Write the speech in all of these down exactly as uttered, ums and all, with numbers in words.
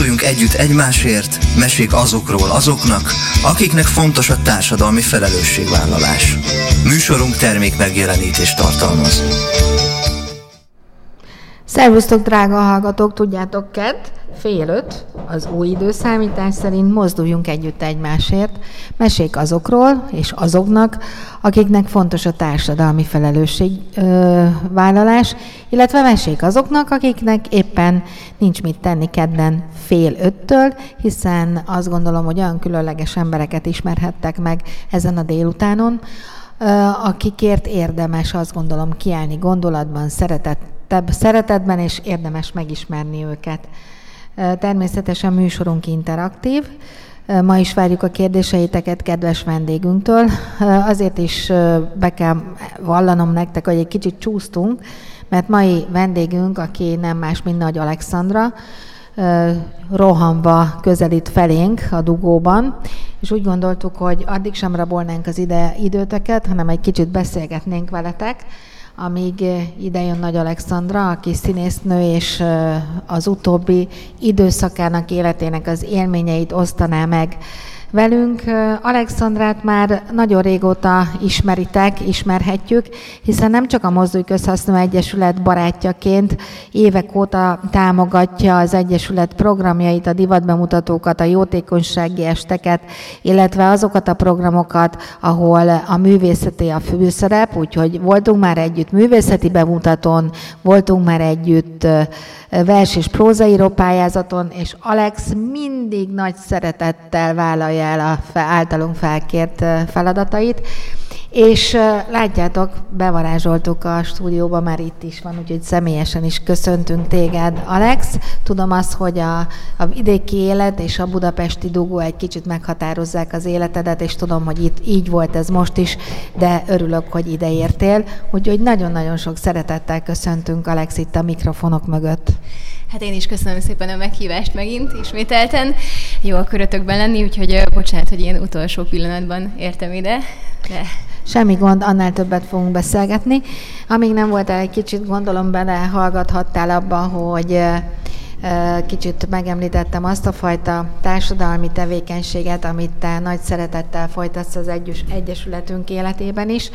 Mozduljunk együtt egymásért, mesék azokról azoknak, akiknek fontos a társadalmi felelősségvállalás. Műsorunk termékmegjelenítést tartalmaz. Szervusztok, drága hallgatók! Tudjátok, kedd, fél öt, az új időszámítás szerint mozduljunk együtt egymásért, mesék azokról és azoknak, akiknek fontos a társadalmi felelősségvállalás, illetve mesék azoknak, akiknek éppen nincs mit tenni kedden fél öttől, hiszen azt gondolom, hogy olyan különleges embereket ismerhettek meg ezen a délutánon, akikért érdemes, azt gondolom, kiállni gondolatban, szeretettel, szeretetben, és érdemes megismerni őket. Természetesen műsorunk interaktív. Ma is várjuk a kérdéseiteket kedves vendégünktől. Azért is be kell vallanom nektek, hogy egy kicsit csúsztunk, mert mai vendégünk, aki nem más, mint Nagy Alexandra, rohanva közelít felénk a dugóban, és úgy gondoltuk, hogy addig sem rabolnánk az ide időteket, hanem egy kicsit beszélgetnénk veletek, amíg ide jön Nagy Alexandra, aki színésznő, és az utóbbi időszakának, életének az élményeit osztaná meg velünk. Alexandrát már nagyon régóta ismeritek, ismerhetjük, hiszen nem csak a Mozdulj Közhasznú Egyesület barátjaként évek óta támogatja az Egyesület programjait, a divatbemutatókat, a jótékonysági esteket, illetve azokat a programokat, ahol a művészeti a főszerep, úgyhogy voltunk már együtt művészeti bemutatón, voltunk már együtt vers- és prózaíró pályázaton, és Alex mindig nagy szeretettel vállalja el a általunk felkért feladatait, és látjátok, bevarázsoltuk a stúdióba, már itt is van, úgyhogy személyesen is köszöntünk téged, Alex. Tudom azt, hogy a, a vidéki élet és a budapesti dugó egy kicsit meghatározzák az életedet, és tudom, hogy itt így volt ez most is, de örülök, hogy ide értél, úgyhogy nagyon-nagyon sok szeretettel köszöntünk, Alex, itt a mikrofonok mögött. Hát én is köszönöm szépen a meghívást megint, ismételten. Jó a körötökben lenni, úgyhogy bocsánat, hogy ilyen utolsó pillanatban értem ide. De... Semmi gond, annál többet fogunk beszélgetni. Amíg nem voltál egy kicsit, gondolom belehallgathattál abba, hogy kicsit megemlítettem azt a fajta társadalmi tevékenységet, amit te nagy szeretettel folytatsz az Egyesületünk életében is,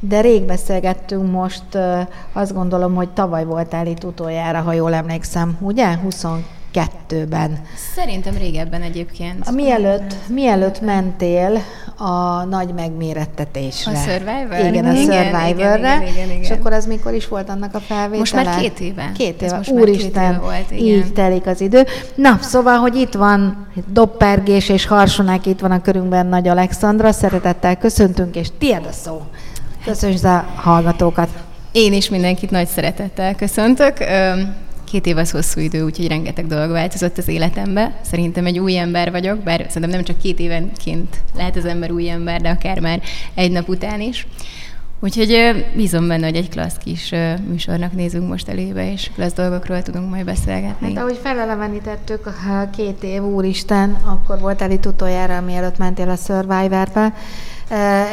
de rég beszélgettünk most, azt gondolom, hogy tavaly voltál itt utoljára, ha jól emlékszem, ugye? huszonkettőben. Szerintem régebben egyébként. Mielőtt, mielőtt mentél a nagy megmérettetésre. A Survivor? Igen, a Survivorre. És akkor az mikor is volt annak a felvétele? Most már két éve. Két éve. Úristen, így telik az idő. Na, szóval, hogy itt van doppergés és harsonák, itt van a körünkben Nagy Alexandra. Szeretettel köszöntünk, és tiéd a szó. Köszöntsd a hallgatókat. Én is mindenkit nagy szeretettel köszöntök. Két év az hosszú idő, úgyhogy rengeteg dolog változott az életembe. Szerintem egy új ember vagyok, bár szerintem nem csak két évenként lehet az ember új ember, de akár már egy nap után is. Úgyhogy bízom benne, hogy egy klassz kis műsornak nézünk most elébe, és klassz dolgokról tudunk majd beszélgetni. Hát ahogy felelevenítettük, két év, úristen, akkor voltál itt utoljára, mielőtt mentél a Survivor-be.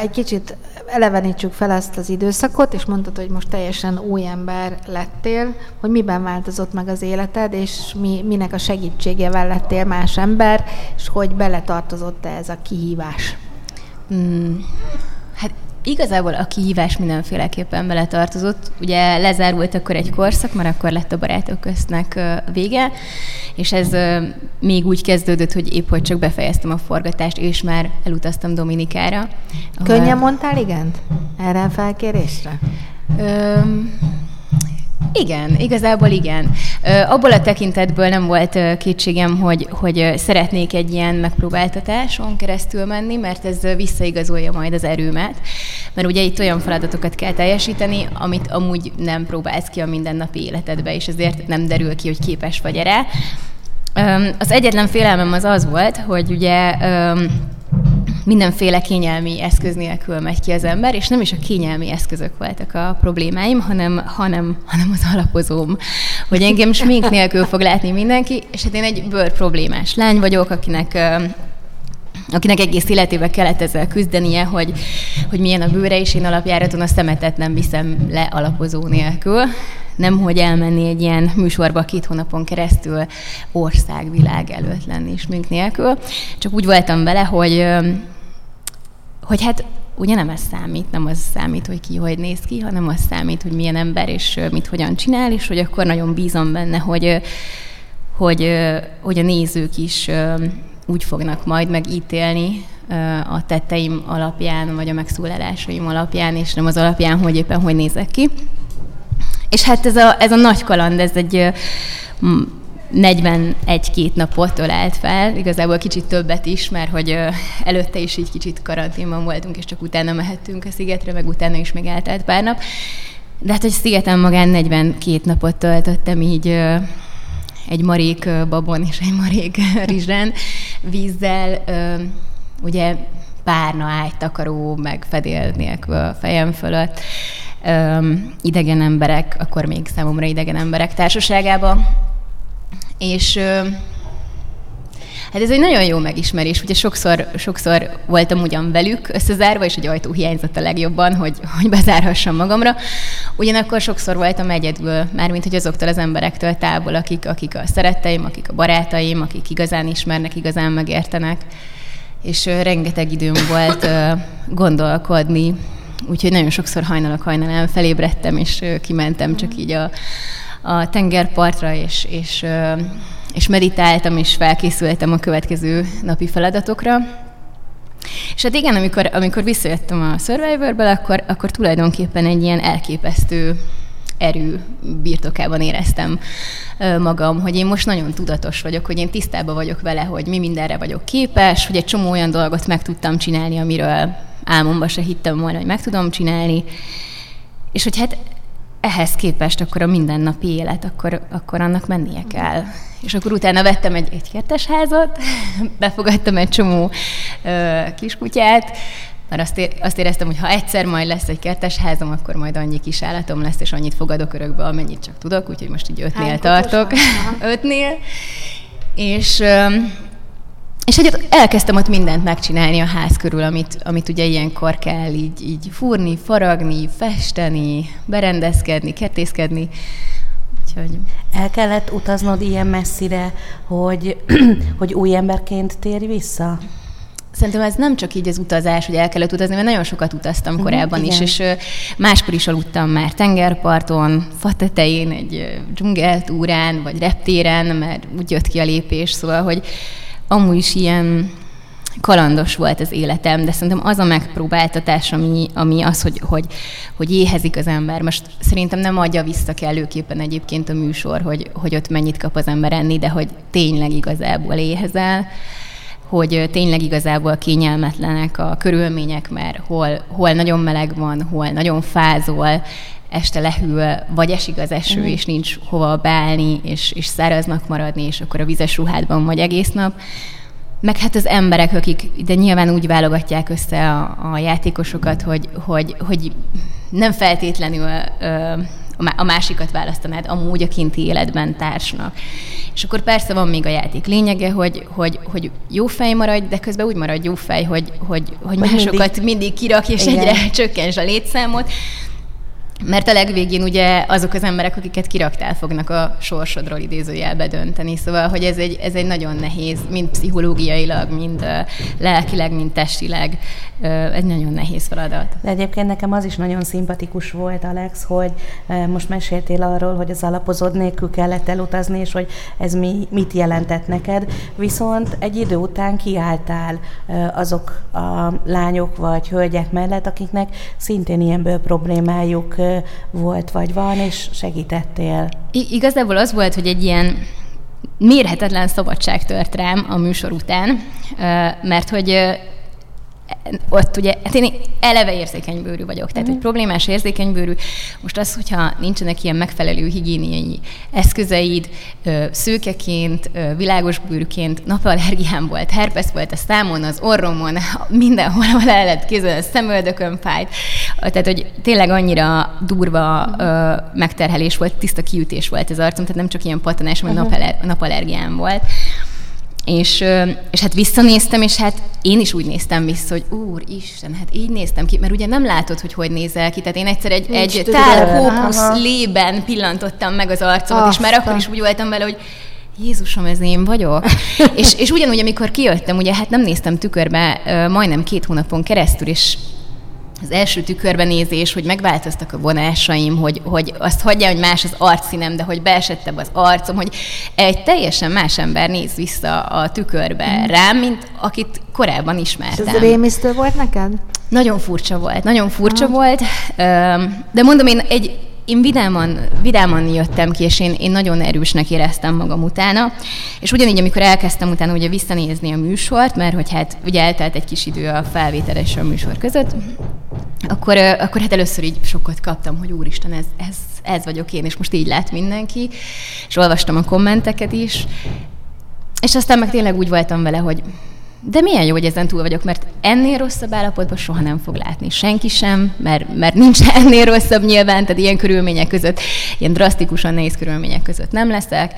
Egy kicsit elevenítsük fel ezt az időszakot, és mondtad, hogy most teljesen új ember lettél, hogy miben változott meg az életed, és mi, minek a segítségével lettél más ember, és hogy beletartozott-e ez a kihívás? Hmm. Hát igazából a kihívás mindenféleképpen beletartozott. Ugye lezárult akkor egy korszak, mert akkor lett a Barátok Köztnek vége, és ez még úgy kezdődött, hogy épp hogy csak befejeztem a forgatást, és már elutaztam Dominikára. Könnyen ahol... mondtál igent erre a felkérésre? Öm... Igen, igazából igen. Abból a tekintetből nem volt kétségem, hogy, hogy szeretnék egy ilyen megpróbáltatáson keresztül menni, mert ez visszaigazolja majd az erőmet. Mert ugye itt olyan feladatokat kell teljesíteni, amit amúgy nem próbálsz ki a mindennapi életedbe, és ezért nem derül ki, hogy képes vagy erre. Az egyetlen félelmem az az volt, hogy ugye... mindenféle kényelmi eszköz nélkül megy ki az ember, és nem is a kényelmi eszközök voltak a problémáim, hanem, hanem, hanem az alapozóm, hogy engem smink nélkül fog látni mindenki, és hát én egy bőr problémás lány vagyok, akinek akinek egész életében kellett ezzel küzdenie, hogy, hogy milyen a bőre, és én alapjáraton a szemetet nem viszem le alapozó nélkül. Nemhogy elmenni egy ilyen műsorba két hónapon keresztül országvilág előtt lenni is mink nélkül. Csak úgy voltam vele, hogy, hogy hát ugye nem ez számít, nem az számít, hogy ki hogy néz ki, hanem az számít, hogy milyen ember, és mit hogyan csinál, és hogy akkor nagyon bízom benne, hogy, hogy, hogy a nézők is úgy fognak majd megítélni a tetteim alapján, vagy a megszólalásaim alapján, és nem az alapján, hogy éppen hogy nézek ki. És hát ez a, ez a nagy kaland, ez egy negyvenegy-két napot ölelt fel, igazából kicsit többet is, mert hogy előtte is így kicsit karanténban voltunk, és csak utána mehettünk a Szigetre, meg utána is még eltelt pár nap. De hát, hogy Szigeten magán negyvenkét napot töltöttem így egy marék babon és egy marék rizsán, vízzel, ugye párna ágytakaró, meg fedél nélkül fejem fölött, idegen emberek, akkor még számomra idegen emberek társaságába. És hát ez egy nagyon jó megismerés, ugye sokszor, sokszor voltam ugyan velük összezárva, és egy ajtó hiányzott a legjobban, hogy, hogy bezárhassam magamra. Ugyanakkor sokszor voltam egyedül, mármint hogy azoktól az emberektől távol, akik, akik a szeretteim, akik a barátaim, akik igazán ismernek, igazán megértenek. És rengeteg időm volt gondolkodni, úgyhogy nagyon sokszor hajnalok hajnalán felébredtem, és kimentem csak így a, a tengerpartra, és, és, és meditáltam, és felkészültem a következő napi feladatokra. És hát igen, amikor, amikor visszajöttem a Survivor-ből, akkor, akkor tulajdonképpen egy ilyen elképesztő erő birtokában éreztem magam, hogy én most nagyon tudatos vagyok, hogy én tisztában vagyok vele, hogy mi mindenre vagyok képes, hogy egy csomó olyan dolgot meg tudtam csinálni, amiről álmomba se hittem volna, hogy meg tudom csinálni, és hogy hát ehhez képest akkor a mindennapi élet, akkor, akkor annak mennie kell. És akkor utána vettem egy, egy kertesházat, befogadtam egy csomó ö, kiskutyát, mert azt, azt éreztem, hogy ha egyszer majd lesz egy kertesházam, akkor majd annyi kis állatom lesz, és annyit fogadok örökbe, amennyit csak tudok, úgyhogy most így ötnél hány tartok. ötnél. És... Ö, És elkezdtem ott mindent megcsinálni a ház körül, amit, amit ugye ilyenkor kell így, így fúrni, faragni, festeni, berendezkedni, kertészkedni. Úgyhogy... El kellett utaznod ilyen messzire, hogy, hogy új emberként térj vissza? Szerintem ez nem csak így az utazás, hogy el kellett utazni, mert nagyon sokat utaztam korábban mm, is, és máskor is aludtam már tengerparton, fatetején, egy dzsungeltúrán, vagy reptéren, mert úgy jött ki a lépés, szóval, hogy amúgy is ilyen kalandos volt az életem, de szerintem az a megpróbáltatás, ami, ami az, hogy, hogy, hogy éhezik az ember. Most szerintem nem adja vissza kellőképpen egyébként a műsor, hogy, hogy ott mennyit kap az ember enni, de hogy tényleg igazából éhezel, hogy tényleg igazából kényelmetlenek a körülmények, mert hol, hol nagyon meleg van, hol nagyon fázol, este lehűl, vagy esik az eső, uh-huh. és nincs hova beállni, és, és száraznak maradni, és akkor a vizes ruhádban vagy egész nap. Meg hát az emberek, akik de nyilván úgy válogatják össze a, a játékosokat, hogy, hogy, hogy nem feltétlenül ö, a másikat választanád amúgy a kinti életben társnak. És akkor persze van még a játék lényege, hogy, hogy, hogy jó fej maradj, de közben úgy maradj jó fej, hogy, hogy, hogy másokat mindig, mindig kirakj, és igen. egyre csökkens a létszámot. Mert a legvégén ugye azok az emberek, akiket kiraktál, fognak a sorsodról idézőjelbe dönteni. Szóval, hogy ez egy, ez egy nagyon nehéz, mind pszichológiailag, mind uh, lelkileg, mind testileg. Uh, egy nagyon nehéz feladat. De egyébként nekem az is nagyon szimpatikus volt, Alex, hogy uh, most meséltél arról, hogy az alapozód nélkül kellett elutazni, és hogy ez mi, mit jelentett neked. Viszont egy idő után kiálltál uh, azok a lányok vagy hölgyek mellett, akiknek szintén ilyenből problémájuk volt vagy van, és segítettél. I- igazából az volt, hogy egy ilyen mérhetetlen szabadság tört rám a műsor után, mert hogy ott ugye, hát én eleve érzékenybőrű vagyok, tehát egy problémás érzékenybőrű. Most az, hogyha nincsenek ilyen megfelelő higiéniai eszközeid, szőkeként, világos bőrűként, napallergiám volt, herpesz volt a számon, az orromon, mindenhol, ahol el lett kézzel, a szemöldökön fájt. Tehát, hogy tényleg annyira durva uh-huh. megterhelés volt, tiszta kiütés volt az arcom, tehát nem csak ilyen patanás, hanem uh-huh. napalergiám volt. És, és hát visszanéztem, és hát én is úgy néztem vissza, hogy úristen, hát így néztem ki, mert ugye nem látod, hogy hogy nézel ki, tehát én egyszer egy, egy tál hókusz lében pillantottam meg az arcomat, Aztán. és már akkor is úgy voltam vele, hogy Jézusom, ez én vagyok. és, és ugyanúgy, amikor kijöttem, ugye hát nem néztem tükörbe majdnem két hónapon keresztül, és az első tükörbenézés, hogy megváltoztak a vonásaim, hogy, hogy azt hagyja, hogy más az arcszínem, de hogy beesettebb az arcom, hogy egy teljesen más ember néz vissza a tükörbe rám, mint akit korábban ismertem. És ez rémisztő volt neked? Nagyon furcsa volt, nagyon furcsa ah. volt, de mondom, én egy Én vidáman, vidáman jöttem ki, és én, én nagyon erősnek éreztem magam utána. És ugyanígy, amikor elkezdtem utána ugye visszanézni a műsort, mert hogy hát ugye eltelt egy kis idő a felvétel és a műsor között, akkor, akkor hát először így sokat kaptam, hogy úristen, ez, ez, ez vagyok én, és most így lát mindenki. És olvastam a kommenteket is. És aztán meg tényleg úgy voltam vele, hogy de milyen jó, hogy ezen túl vagyok, mert ennél rosszabb állapotban soha nem fog látni senki sem, mert, mert nincs ennél rosszabb nyilván, tehát ilyen körülmények között, ilyen drasztikusan nehéz körülmények között nem leszek,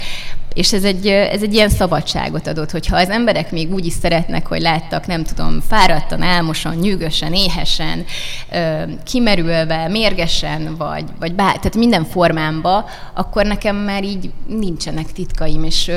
és ez egy, ez egy ilyen szabadságot adott, hogyha az emberek még úgy is szeretnek, hogy láttak, nem tudom, fáradtan, álmosan, nyűgösen, éhesen, kimerülve, mérgesen, vagy, vagy bár, tehát minden formámba, akkor nekem már így nincsenek titkaim, és...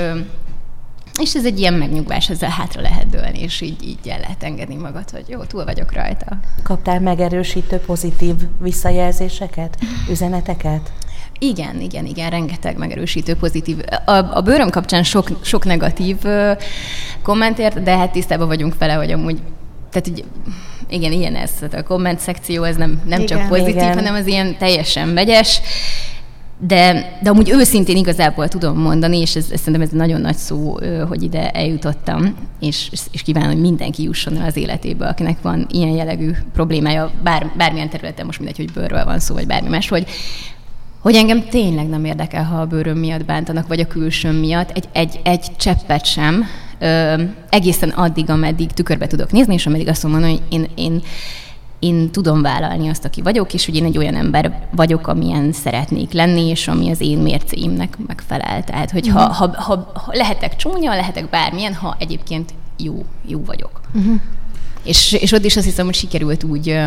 És ez egy ilyen megnyugvás, ezzel hátra lehet dőlni, és így, így el lehet engedni magad, hogy jó, túl vagyok rajta. Kaptál megerősítő pozitív visszajelzéseket, üzeneteket? Igen, igen, igen, rengeteg megerősítő pozitív. A, a bőröm kapcsán sok, sok negatív ö, kommentért, de hát tisztában vagyunk vele, hogy amúgy, tehát így, igen, ilyen ez, a komment szekció, ez nem, nem igen, csak pozitív, igen. hanem az ilyen teljesen megyes. De, de amúgy őszintén igazából tudom mondani, és ez, ez szerintem ez nagyon nagy szó, hogy ide eljutottam, és, és kívánom, hogy mindenki jusson el az életébe, akinek van ilyen jellegű problémája, bár, bármilyen területen, most mindegy, hogy bőrről van szó, vagy bármi más, hogy, hogy engem tényleg nem érdekel, ha a bőröm miatt bántanak, vagy a külsőm miatt, egy, egy, egy cseppet sem, ö, egészen addig, ameddig tükörbe tudok nézni, és ameddig azt mondom, hogy én... én Én tudom vállalni azt, aki vagyok, és hogy én egy olyan ember vagyok, amilyen szeretnék lenni, és ami az én mércéimnek megfelel. Tehát, hogy uh-huh. ha, ha, ha lehetek csúnya, lehetek bármilyen, ha egyébként jó, jó vagyok. Uh-huh. És, és ott is azt hiszem, hogy sikerült úgy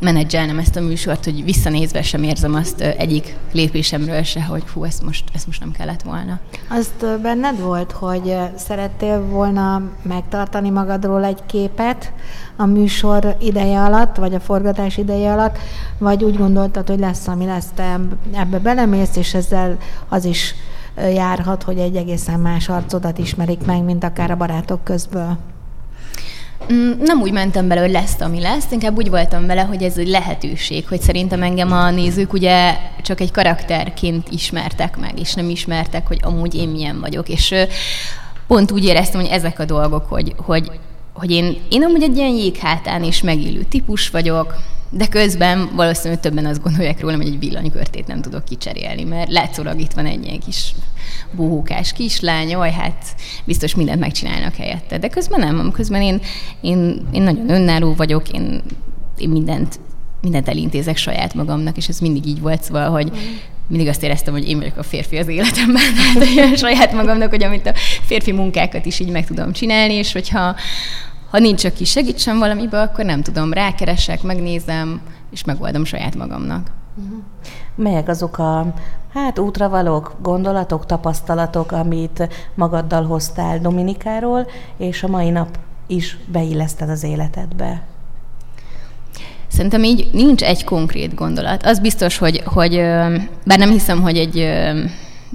menedzselnem ezt a műsort, hogy visszanézve sem érzem azt egyik lépésemről se, hogy hú, ezt most, ezt most nem kellett volna. Azt benned volt, hogy szerettél volna megtartani magadról egy képet a műsor ideje alatt, vagy a forgatás ideje alatt, vagy úgy gondoltad, hogy lesz, ami lesz, te ebbe belemész, és ezzel az is járhat, hogy egy egészen más arcodat ismerik meg, mint akár a barátok közből. Nem úgy mentem bele, hogy lesz, ami lesz, inkább úgy voltam vele, hogy ez egy lehetőség, hogy szerintem engem a nézők ugye csak egy karakterként ismertek meg, és nem ismertek, hogy amúgy én milyen vagyok, és pont úgy éreztem, hogy ezek a dolgok, hogy, hogy, hogy én, én amúgy egy ilyen jéghátán is megélő típus vagyok, de közben valószínűleg többen azt gondolják rólam, hogy egy villanykörtét nem tudok kicserélni, mert látszólag itt van egy ilyen kis bohókás kislány, oj, hát biztos mindent megcsinálnak helyette. De közben nem, közben én, én, én nagyon önálló vagyok, én, én mindent, mindent elintézek saját magamnak, és ez mindig így volt, szóval, hogy mindig azt éreztem, hogy én vagyok a férfi az életemben, tehát saját magamnak, hogy amit a férfi munkákat is így meg tudom csinálni, és hogyha ha nincs, aki segítsen valamiben, akkor nem tudom, rákeresek, megnézem, és megoldom saját magamnak. Melyek azok a hát, útravalók, gondolatok, tapasztalatok, amit magaddal hoztál Dominikáról, és a mai nap is beilleszted az életedbe? Szerintem így nincs egy konkrét gondolat. Az biztos, hogy, hogy bár nem hiszem, hogy egy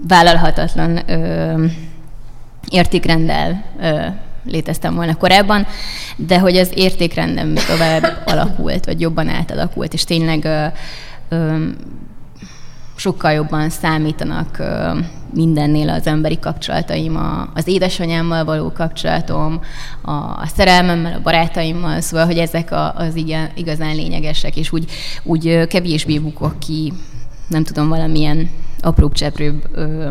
vállalhatatlan értékrendel léteztem volna korábban, de hogy az értékrendem tovább alakult, vagy jobban átalakult, és tényleg ö, ö, sokkal jobban számítanak ö, mindennél az emberi kapcsolataim, a, az édesanyámmal való kapcsolatom, a, a szerelmemmel, a barátaimmal, szóval, hogy ezek a, az igen, igazán lényegesek, és úgy, úgy kevésbé bukok ki, nem tudom, valamilyen apróbb cseprőbb ö,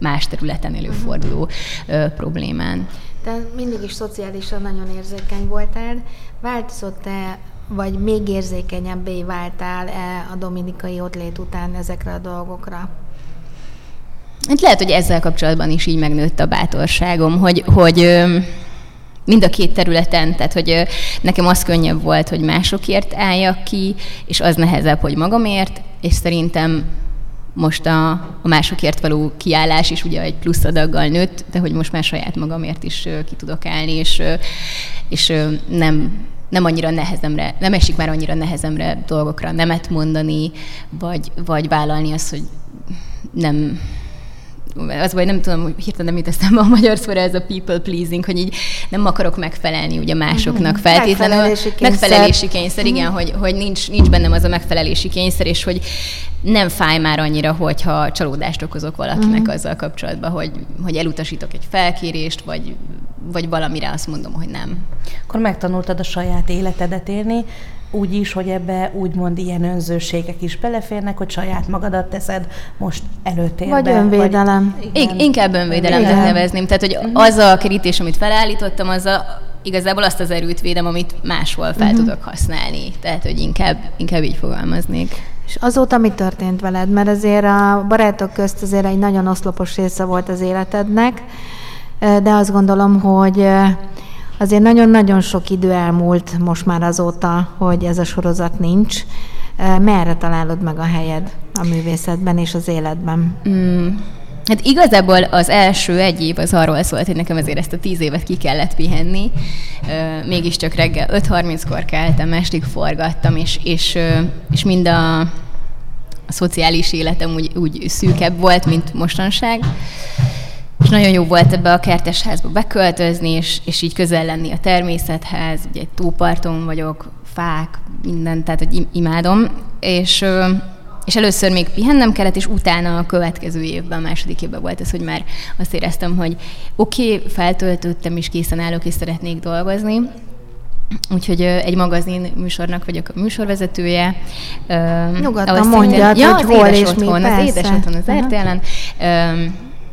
más területen előforduló ö, problémán. Te mindig is szociálisan nagyon érzékeny voltál. Változott-e, vagy még érzékenyebbé váltál-e a dominikai ottlét után ezekre a dolgokra? Hát lehet, hogy ezzel kapcsolatban is így megnőtt a bátorságom, hogy, hogy mind a két területen, tehát hogy nekem az könnyebb volt, hogy másokért álljak ki, és az nehezebb, hogy magamért, és szerintem most a, a másokért való kiállás is ugye egy plusz adaggal nőtt, de hogy most már saját magamért is ki tudok állni, és, és nem, nem annyira nehezemre, nem esik már annyira nehezemre dolgokra nemet mondani, vagy, vagy vállalni azt, hogy nem... az vagy nem tudom, hirtelen nem jut eszembe a magyar szóra, ez a people pleasing, hogy így nem akarok megfelelni ugye másoknak feltétlenül. Megfelelési kényszer. Megfelelési kényszer, igen, mm. hogy, hogy nincs, nincs bennem az a megfelelési kényszer, és hogy nem fáj már annyira, hogyha csalódást okozok valakinek mm. azzal kapcsolatban, hogy, hogy elutasítok egy felkérést, vagy, vagy valamire azt mondom, hogy nem. Akkor megtanultad a saját életedet élni, úgy is, hogy ebbe úgymond ilyen önzőségek is beleférnek, hogy saját magadat teszed most előtérbe. Vagy önvédelem. Vagy... inkább önvédelemnek nevezném. Tehát, hogy az a kerítés, amit felállítottam, az a, igazából azt az erőt védem, amit máshol fel uh-huh. tudok használni. Tehát, hogy inkább, inkább így fogalmaznék. És azóta mi történt veled? Mert azért a barátok közt azért egy nagyon oszlopos része volt az életednek, de azt gondolom, hogy... azért nagyon-nagyon sok idő elmúlt most már azóta, hogy ez a sorozat nincs. Merre találod meg a helyed a művészetben és az életben? Mm. Hát igazából az első egy év az arról szólt, hogy nekem azért ezt a tíz évet ki kellett pihenni. Mégiscsak reggel öt harminckor keltem, estig forgattam, és, és, és mind a, a szociális életem úgy, úgy szűkebb volt, mint mostanság. És nagyon jó volt ebbe a kertesházba beköltözni, és, és így közel lenni a természethez, ugye egy tóparton vagyok, fák, minden, tehát hogy imádom, és, és először még pihennem kellett, és utána a következő évben, a második évben volt ez, hogy már azt éreztem, hogy oké, okay, feltöltöttem, és készen állok, és szeretnék dolgozni. Úgyhogy egy magazin műsornak vagyok a műsorvezetője. Nyugodtan mondjad, ja, hogy hol és mi, persze. Az Édes Otthon, az er té elen.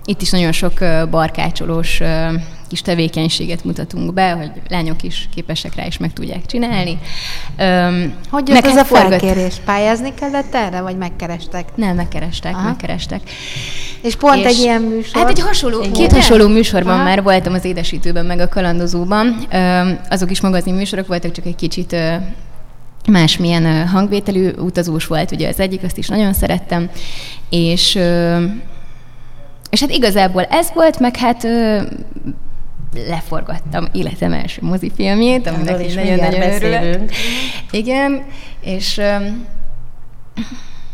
Itt is nagyon sok barkácsolós kis tevékenységet mutatunk be, hogy lányok is képesek rá, és meg tudják csinálni. Hogy jött ez a felkérés? Pályázni kellett erre, vagy megkerestek? Nem, megkerestek, Aha. megkerestek. És pont és egy ilyen műsor? Hát egy hasonló, Igen. két hasonló műsorban Aha. már voltam, az Édesítőben, meg a Kalandozóban. Azok is magazin műsorok voltak, csak egy kicsit másmilyen hangvételű, utazós volt ugye az egyik, azt is nagyon szerettem, és... és hát igazából ez volt, meg hát ö, leforgattam életem első mozifilmjét, aminek is nagyon-nagyon örülök. Igen, és ö,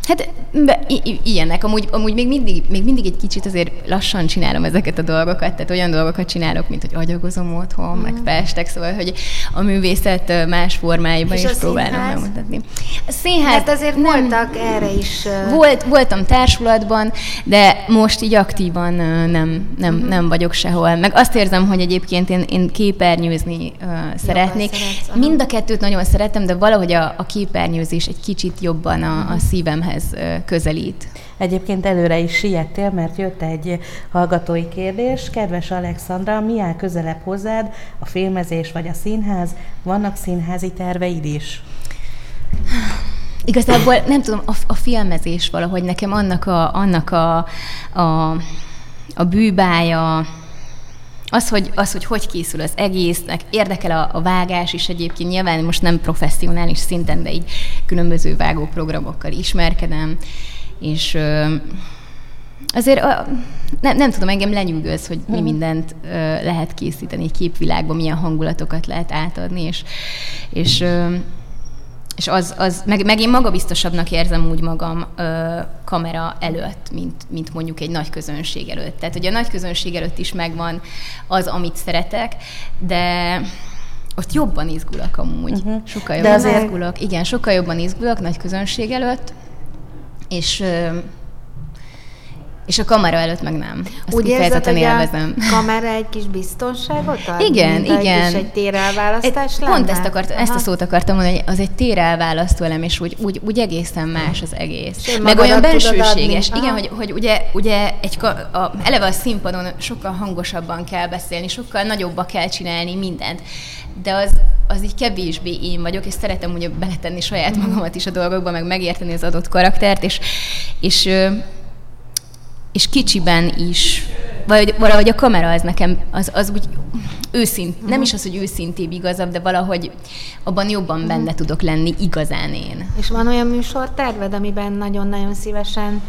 hát be, i- i- ilyenek. Amúgy, amúgy még, mindig, még mindig egy kicsit azért lassan csinálom ezeket a dolgokat, tehát olyan dolgokat csinálok, mint hogy agyagozom otthon, mm. meg festek, szóval, hogy a művészet más formáiban és is próbálom megmutatni. A színház? Hát azért nem, voltak erre is. Volt, voltam társulatban, de most így aktívan nem, nem, mm. nem vagyok sehol. Meg azt érzem, hogy egyébként én, én képernyőzni uh, szeretnék. Szeretsz, Mind a kettőt nagyon szeretem, de valahogy a, a képernyőzés egy kicsit jobban a, a szívemhez közelít. Egyébként előre is siettél, mert jött egy hallgatói kérdés. Kedves Alexandra, mi áll közelebb hozzád, a filmezés vagy a színház? Vannak színházi terveid is? Igazából nem tudom, a, a filmezés valahogy nekem annak a, annak a, a, a bűbája, Az hogy, az, hogy hogy készül az egésznek, érdekel a, a vágás is egyébként, nyilván most nem professzionális szinten, de így különböző vágóprogramokkal ismerkedem, és ö, azért a, nem, nem tudom, engem lenyűgöz, hogy mi mindent ö, lehet készíteni egy képvilágban, milyen hangulatokat lehet átadni, és, és, ö, és az, az meg, meg én magabiztosabbnak érzem úgy magam ö, kamera előtt, mint, mint mondjuk egy nagy közönség előtt. Tehát, hogy a nagy közönség előtt is megvan az, amit szeretek, de ott jobban izgulok amúgy. Uh-huh. Sokkal jobban azért... izgulok. Igen, sokkal jobban izgulok nagy közönség előtt, és, és a kamera előtt meg nem. Azt úgy érzed, hogy élvezem. A kamera egy kis biztonságot ad? Igen, mint igen. Egy kis egy térelválasztás egy, lenne? Pont ezt, akart, ezt a szót akartam mondani, hogy az egy térelválasztó elem, és úgy, úgy, úgy egészen más az egész. Én meg olyan bensőséges. Igen, hogy, hogy ugye, ugye egy, a, eleve a színpadon sokkal hangosabban kell beszélni, sokkal nagyobba kell csinálni mindent. De az, az így kevésbé én vagyok, és szeretem ugye beletenni saját magamat is a dolgokba, meg megérteni az adott karaktert, és, és, és kicsiben is, vagy valahogy a kamera az nekem, az, az úgy őszint, uh-huh. nem is az, hogy őszintébb igazabb, de valahogy abban jobban uh-huh. benne tudok lenni igazán én. És van olyan műsorterved, amiben nagyon-nagyon szívesen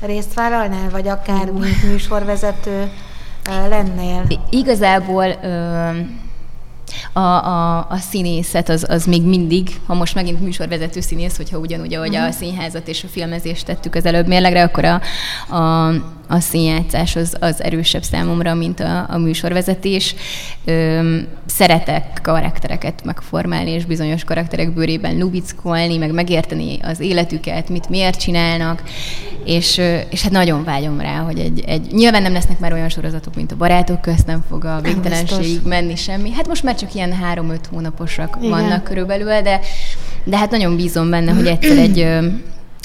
részt vállalnál, vagy akár uh. mint műsorvezető lennél? Igazából ö, a, a, a színészet az, az még mindig, ha most megint műsorvezető színész, hogyha ugyanúgy, ahogy uh-huh. a színházat és a filmezést tettük az előbb mérlegre, akkor a, a, a színjátszás az, az erősebb számomra, mint a, a műsorvezetés. Ö, szeretek karaktereket megformálni, és bizonyos karakterek bőrében lubickolni, meg megérteni az életüket, mit miért csinálnak, és, és hát nagyon vágyom rá, hogy egy, egy... Nyilván nem lesznek már olyan sorozatok, mint a Barátok közt, nem fog a végtelenségig menni semmi. Hát most már csak ilyen három-öt hónaposak igen. vannak körülbelül, de, de hát nagyon bízom benne, hogy egyszer egy...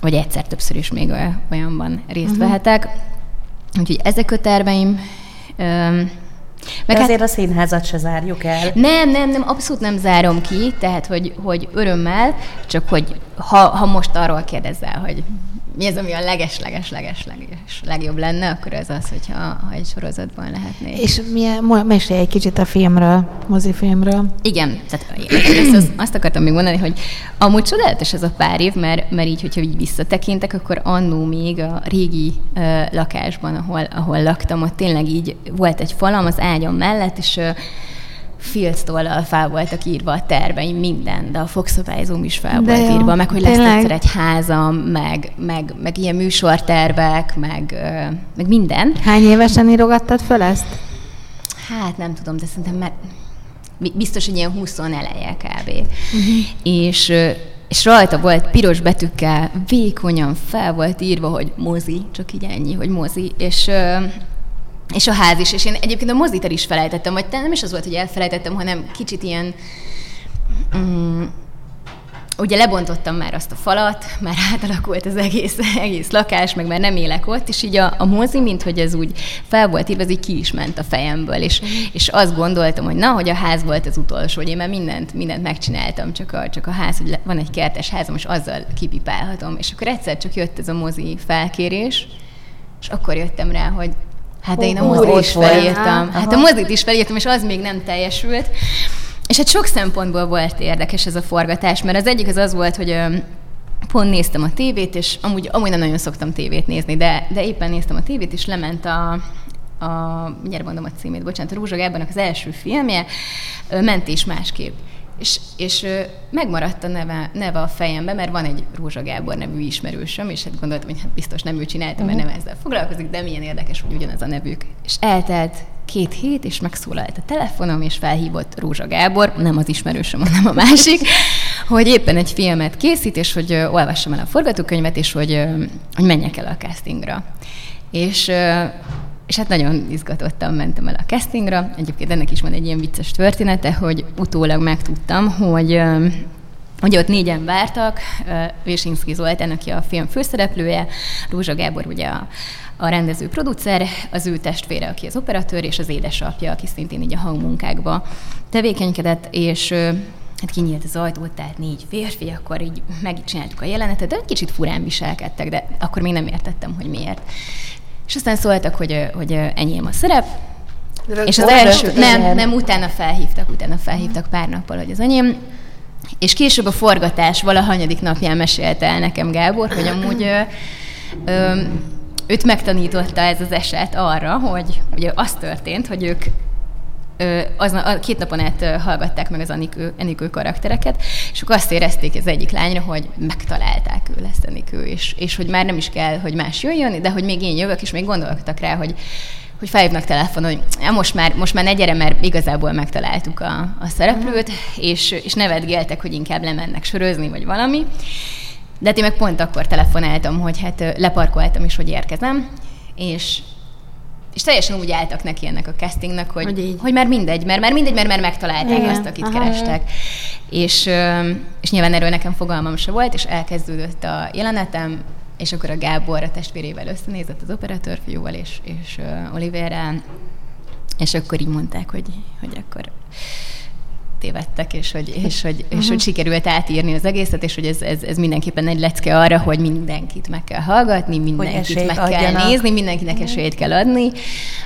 vagy egyszer többször is még olyanban részt uh-huh. vehetek. Úgyhogy ezek a terveim... Meg azért hát, a színházat se zárjuk el. Nem, nem, nem, abszolút nem zárom ki, tehát, hogy, hogy örömmel, csak hogy ha, ha most arról kérdezzel, hogy mi az, ami a leges-leges-leges-leges legjobb lenne, akkor az az, hogyha ha egy sorozatban lehetnék. És milyen, mesélj egy kicsit a filmről, mozifilmről. Igen, tehát az, azt akartam még mondani, hogy amúgy csodálatos ez a pár év, mert, mert így, hogyha így visszatekintek, akkor annó még a régi uh, lakásban, ahol, ahol laktam, ott tényleg így volt egy falam az ágyam mellett, és uh, filctollal fel voltak írva a terveim, minden, de a fogszabályzóm is fel de volt jó. írva, meg hogy lesz egyszer egy házam, meg, meg, meg ilyen műsortervek, meg, meg minden. Hány évesen írogattad föl ezt? Hát nem tudom, de szerintem már biztos, hogy ilyen húszon eleje kb. Uh-huh. És... és rajta volt piros betűkkel, vékonyan fel volt írva, hogy mozi, csak így ennyi, hogy mozi, és... és a ház is, és én egyébként a mozit el is felejtettem, vagy nem is az volt, hogy elfelejtettem, hanem kicsit ilyen, mm, ugye lebontottam már azt a falat, már átalakult az egész, egész lakás, meg már nem élek ott, és így a, a mozi, mint hogy ez úgy fel volt írva, az így ki is ment a fejemből, és, és azt gondoltam, hogy na, hogy a ház volt az utolsó, hogy én már mindent, mindent megcsináltam, csak a, csak a ház, hogy van egy kertes házam, és azzal kipipálhatom, és akkor egyszer csak jött ez a mozi felkérés, és akkor jöttem rá, hogy hát de én a mozit is felírtam. Hát a mozit is felírtam, és az még nem teljesült. És hát sok szempontból volt érdekes ez a forgatás, mert az egyik az az volt, hogy pont néztem a tévét, és amúgy, amúgy nem nagyon szoktam tévét nézni, de, de éppen néztem a tévét, és lement a... a mindjárt mondom a címét, bocsánat, a Rózsa Gábornak az első filmje, Mentés másképp. És, és megmaradt a neve, neve a fejembe, mert van egy Rózsa Gábor nevű ismerősöm, és hát gondoltam, hogy hát biztos nem ő csinálta, mert nem ezzel foglalkozik, de milyen érdekes, hogy ugyanaz a nevük. És eltelt két hét, és megszólalt a telefonom, és felhívott Rózsa Gábor, nem az ismerősöm, hanem a másik, hogy éppen egy filmet készít, és hogy olvassam el a forgatókönyvet, és hogy, hogy menjek el a castingra. És... és hát nagyon izgatottan mentem el a castingra. Egyébként ennek is van egy ilyen vicces története, hogy utólag megtudtam, hogy, hogy ott négyen vártak, Vésinski Zoltán, aki a film főszereplője, Rózsa Gábor ugye a, a rendező producer, az ő testvére, aki az operatőr, és az édesapja, aki szintén így a hangmunkákba tevékenykedett, és... hát kinyílt az ajtót, tehát négy férfi, akkor így megcsináltuk a jelenetet, de egy kicsit furán viselkedtek, de akkor még nem értettem, hogy miért. És aztán szóltak, hogy, hogy enyém a szerep, de és az első, nem, nem, utána felhívtak, utána felhívtak pár nappal, hogy az enyém, és később a forgatás valahanyadik napján mesélte el nekem Gábor, hogy amúgy ö, őt megtanította ez az eset arra, hogy ugye az történt, hogy ők Az, a két napon át hallgatták meg az Anikő, Enikő karaktereket, és akkor azt érezték az egyik lányra, hogy megtalálták, ő lesz Enikő, és, és hogy már nem is kell, hogy más jöjjön, de hogy még én jövök, és még gondolkodtak rá, hogy, hogy felhívnak telefonon, hogy ja, most, már, most már ne gyere, mert igazából megtaláltuk a, a szereplőt, és, és nevetgéltek, hogy inkább lemennek sörözni, vagy valami. De hát én meg pont akkor telefonáltam, hogy hát leparkoltam is, hogy érkezem, és... és teljesen úgy álltak neki ennek a castingnak, hogy, hogy, hogy már mindegy, mert már mindegy, mert már megtalálták igen. azt, akit aha, kerestek. És, és nyilván erről nekem fogalmam se volt, és elkezdődött a jelenetem, és akkor a Gábor a testvérével összenézett az operatőr fiúval és, és Olivérrel, és akkor így mondták, hogy, hogy akkor tévedtek, és hogy, és hogy, és uh-huh. hogy sikerült átírni az egészet, és hogy ez, ez, ez mindenképpen egy lecke arra, hogy mindenkit meg kell hallgatni, mindenkit meg adjanak. Kell nézni, mindenkinek esélyt kell adni,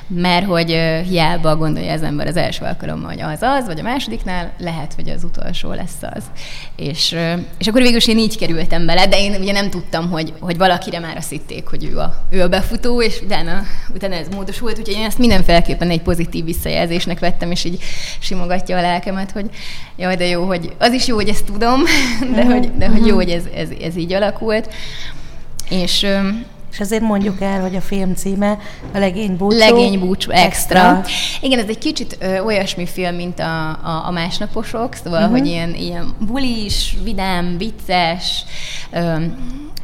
mert hogy hiába gondolja az ember az első alkalommal, hogy az az, vagy a másodiknál, lehet, hogy az utolsó lesz az. És, és akkor végül is én így kerültem bele, de én ugye nem tudtam, hogy, hogy valakire már azt hitték, hogy ő a, ő a befutó, és utána, utána ez módosult, úgyhogy én ezt mindenféleképpen egy pozitív visszajelzésnek vettem, és így simogatja a lelkemet, hogy jaj, de jó, hogy az is jó, hogy ezt tudom, de hogy, de hogy jó, hogy ez, ez, ez így alakult. És... És azért mondjuk el, hogy a film címe a Legénybúcsú. Legénybúcsú extra. extra. Igen, ez egy kicsit ö, olyasmi film, mint a, a, a másnaposok, szóval, uh-huh. hogy ilyen, ilyen bulis, vidám, vicces, ö,